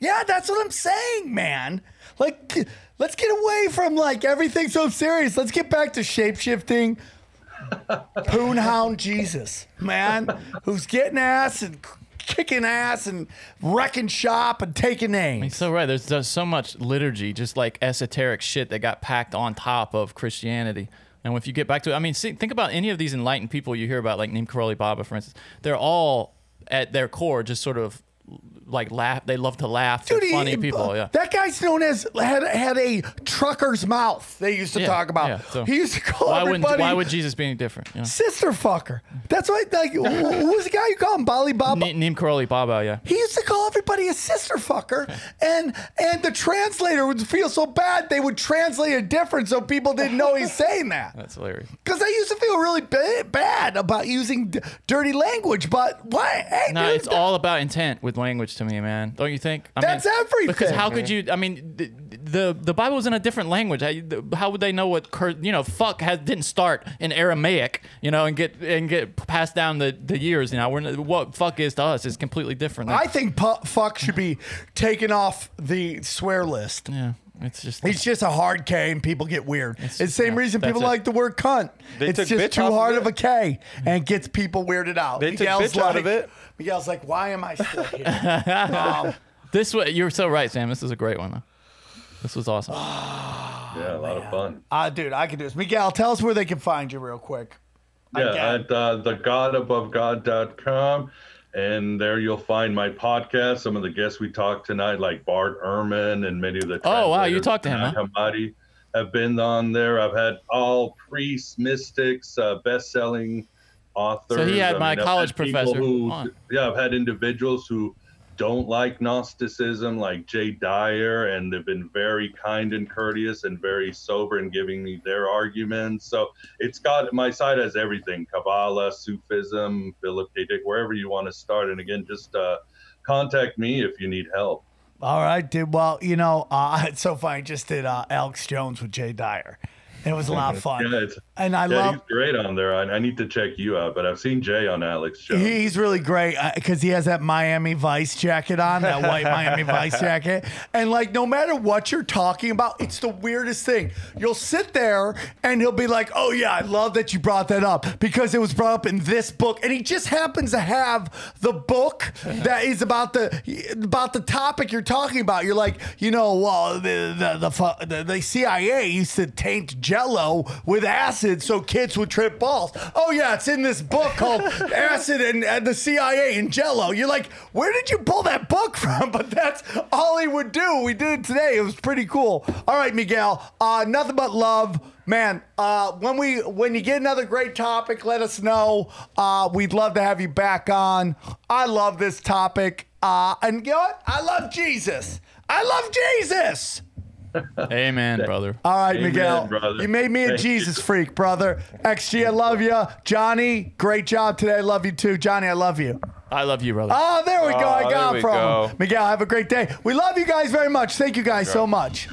Yeah, that's what I'm saying, man. Like, let's get away from, like, everything so serious. Let's get back to shapeshifting, poonhound Jesus, man, who's getting ass and kicking ass and wrecking shop and taking names. I mean, so right. There's, there's so much liturgy, just, like, esoteric shit that got packed on top of Christianity. And if you get back to it, I mean, see, think about any of these enlightened people you hear about, like Neem Karoli Baba, for instance. They're all, at their core, just sort of, like, laugh. They love to laugh. Dude, funny he, people. Yeah, that guy's known as had had a trucker's mouth. They used to yeah, talk about. Yeah, so he used to call why everybody. Why would Jesus be any different? You know? Sister fucker. That's why. Like, who, who was the guy you called him? Bali Baba. N- Neem Karoli Baba. Yeah. He used to call everybody a sister fucker, okay. and and the translator would feel so bad they would translate it different so people didn't know he's saying that. That's hilarious. Because I used to feel really ba- bad about using d- dirty language, but why? Hey, no, dude, it's that- all about intent with language. To me, man, don't you think? I That's mean, everything. Because how could you? I mean, the the, the Bible is in a different language. I, the, how would they know what cur, you know? Fuck has, didn't start in Aramaic, you know, and get and get passed down the, the years. You know, we're, what fuck is to us is completely different. I think pu- fuck should be taken off the swear list. Yeah. It's just it's just a hard K and people get weird. It's, it's the same yeah, reason people it. like the word cunt. They it's just too hard of, of a K and gets people weirded out. They Miguel's took bitch like, out of it. Miguel's like, why am I still here? um, this way, you're so right, Sam. This is a great one, though. This was awesome. Oh, yeah, a lot man. of fun. Uh, dude, I could do this. Miguel, tell us where they can find you real quick. Yeah, at uh, the god above god dot com. And there you'll find my podcast, some of the guests we talked tonight, like Bart Ehrman and many of the translators. Oh, wow, you talked to him, huh? Hammadi have been on there. I've had all priests, mystics, uh, best-selling authors. So he had I my mean, college had professor. Who, yeah, I've had individuals who don't like Gnosticism, like Jay Dyer, and they've been very kind and courteous and very sober in giving me their arguments. So it's got, my site has everything, Kabbalah, Sufism, Philip K. Dick, wherever you want to start. And again, just uh, contact me if you need help. All right, dude. Well, you know, uh, it's so funny. I just did uh, Alex Jones with Jay Dyer. It was a lot of fun. Yeah, and I yeah, love. He's great on there. I, I need to check you out, but I've seen Jay on Alex Jones. He's really great because he has that Miami Vice jacket on, that white Miami Vice jacket. And, like, no matter what you're talking about, it's the weirdest thing. You'll sit there and he'll be like, oh, yeah, I love that you brought that up because it was brought up in this book. And he just happens to have the book that is about the about the topic you're talking about. You're like, you know, well, the, the, the, the C I A used to taint Jello with acid so kids would trip balls. Oh yeah, it's in this book called Acid and, and the C I A and Jello. You're like, where did you pull that book from? But that's all he would do. We did it today. It was pretty cool. All right, Miguel. Uh, nothing but love, man. Uh, when we when you get another great topic, let us know. Uh, we'd love to have you back on. I love this topic. Uh, and you know what? I love Jesus. I love Jesus. Amen, brother. All right, Amen, Miguel. Brother. You made me a Thank Jesus you. freak, brother. X G, I love you. Johnny, great job today. I love you too. Johnny, I love you. I love you, brother. Oh, there we go. Oh, I got it from go. Miguel, have a great day. We love you guys very much. Thank you guys so much.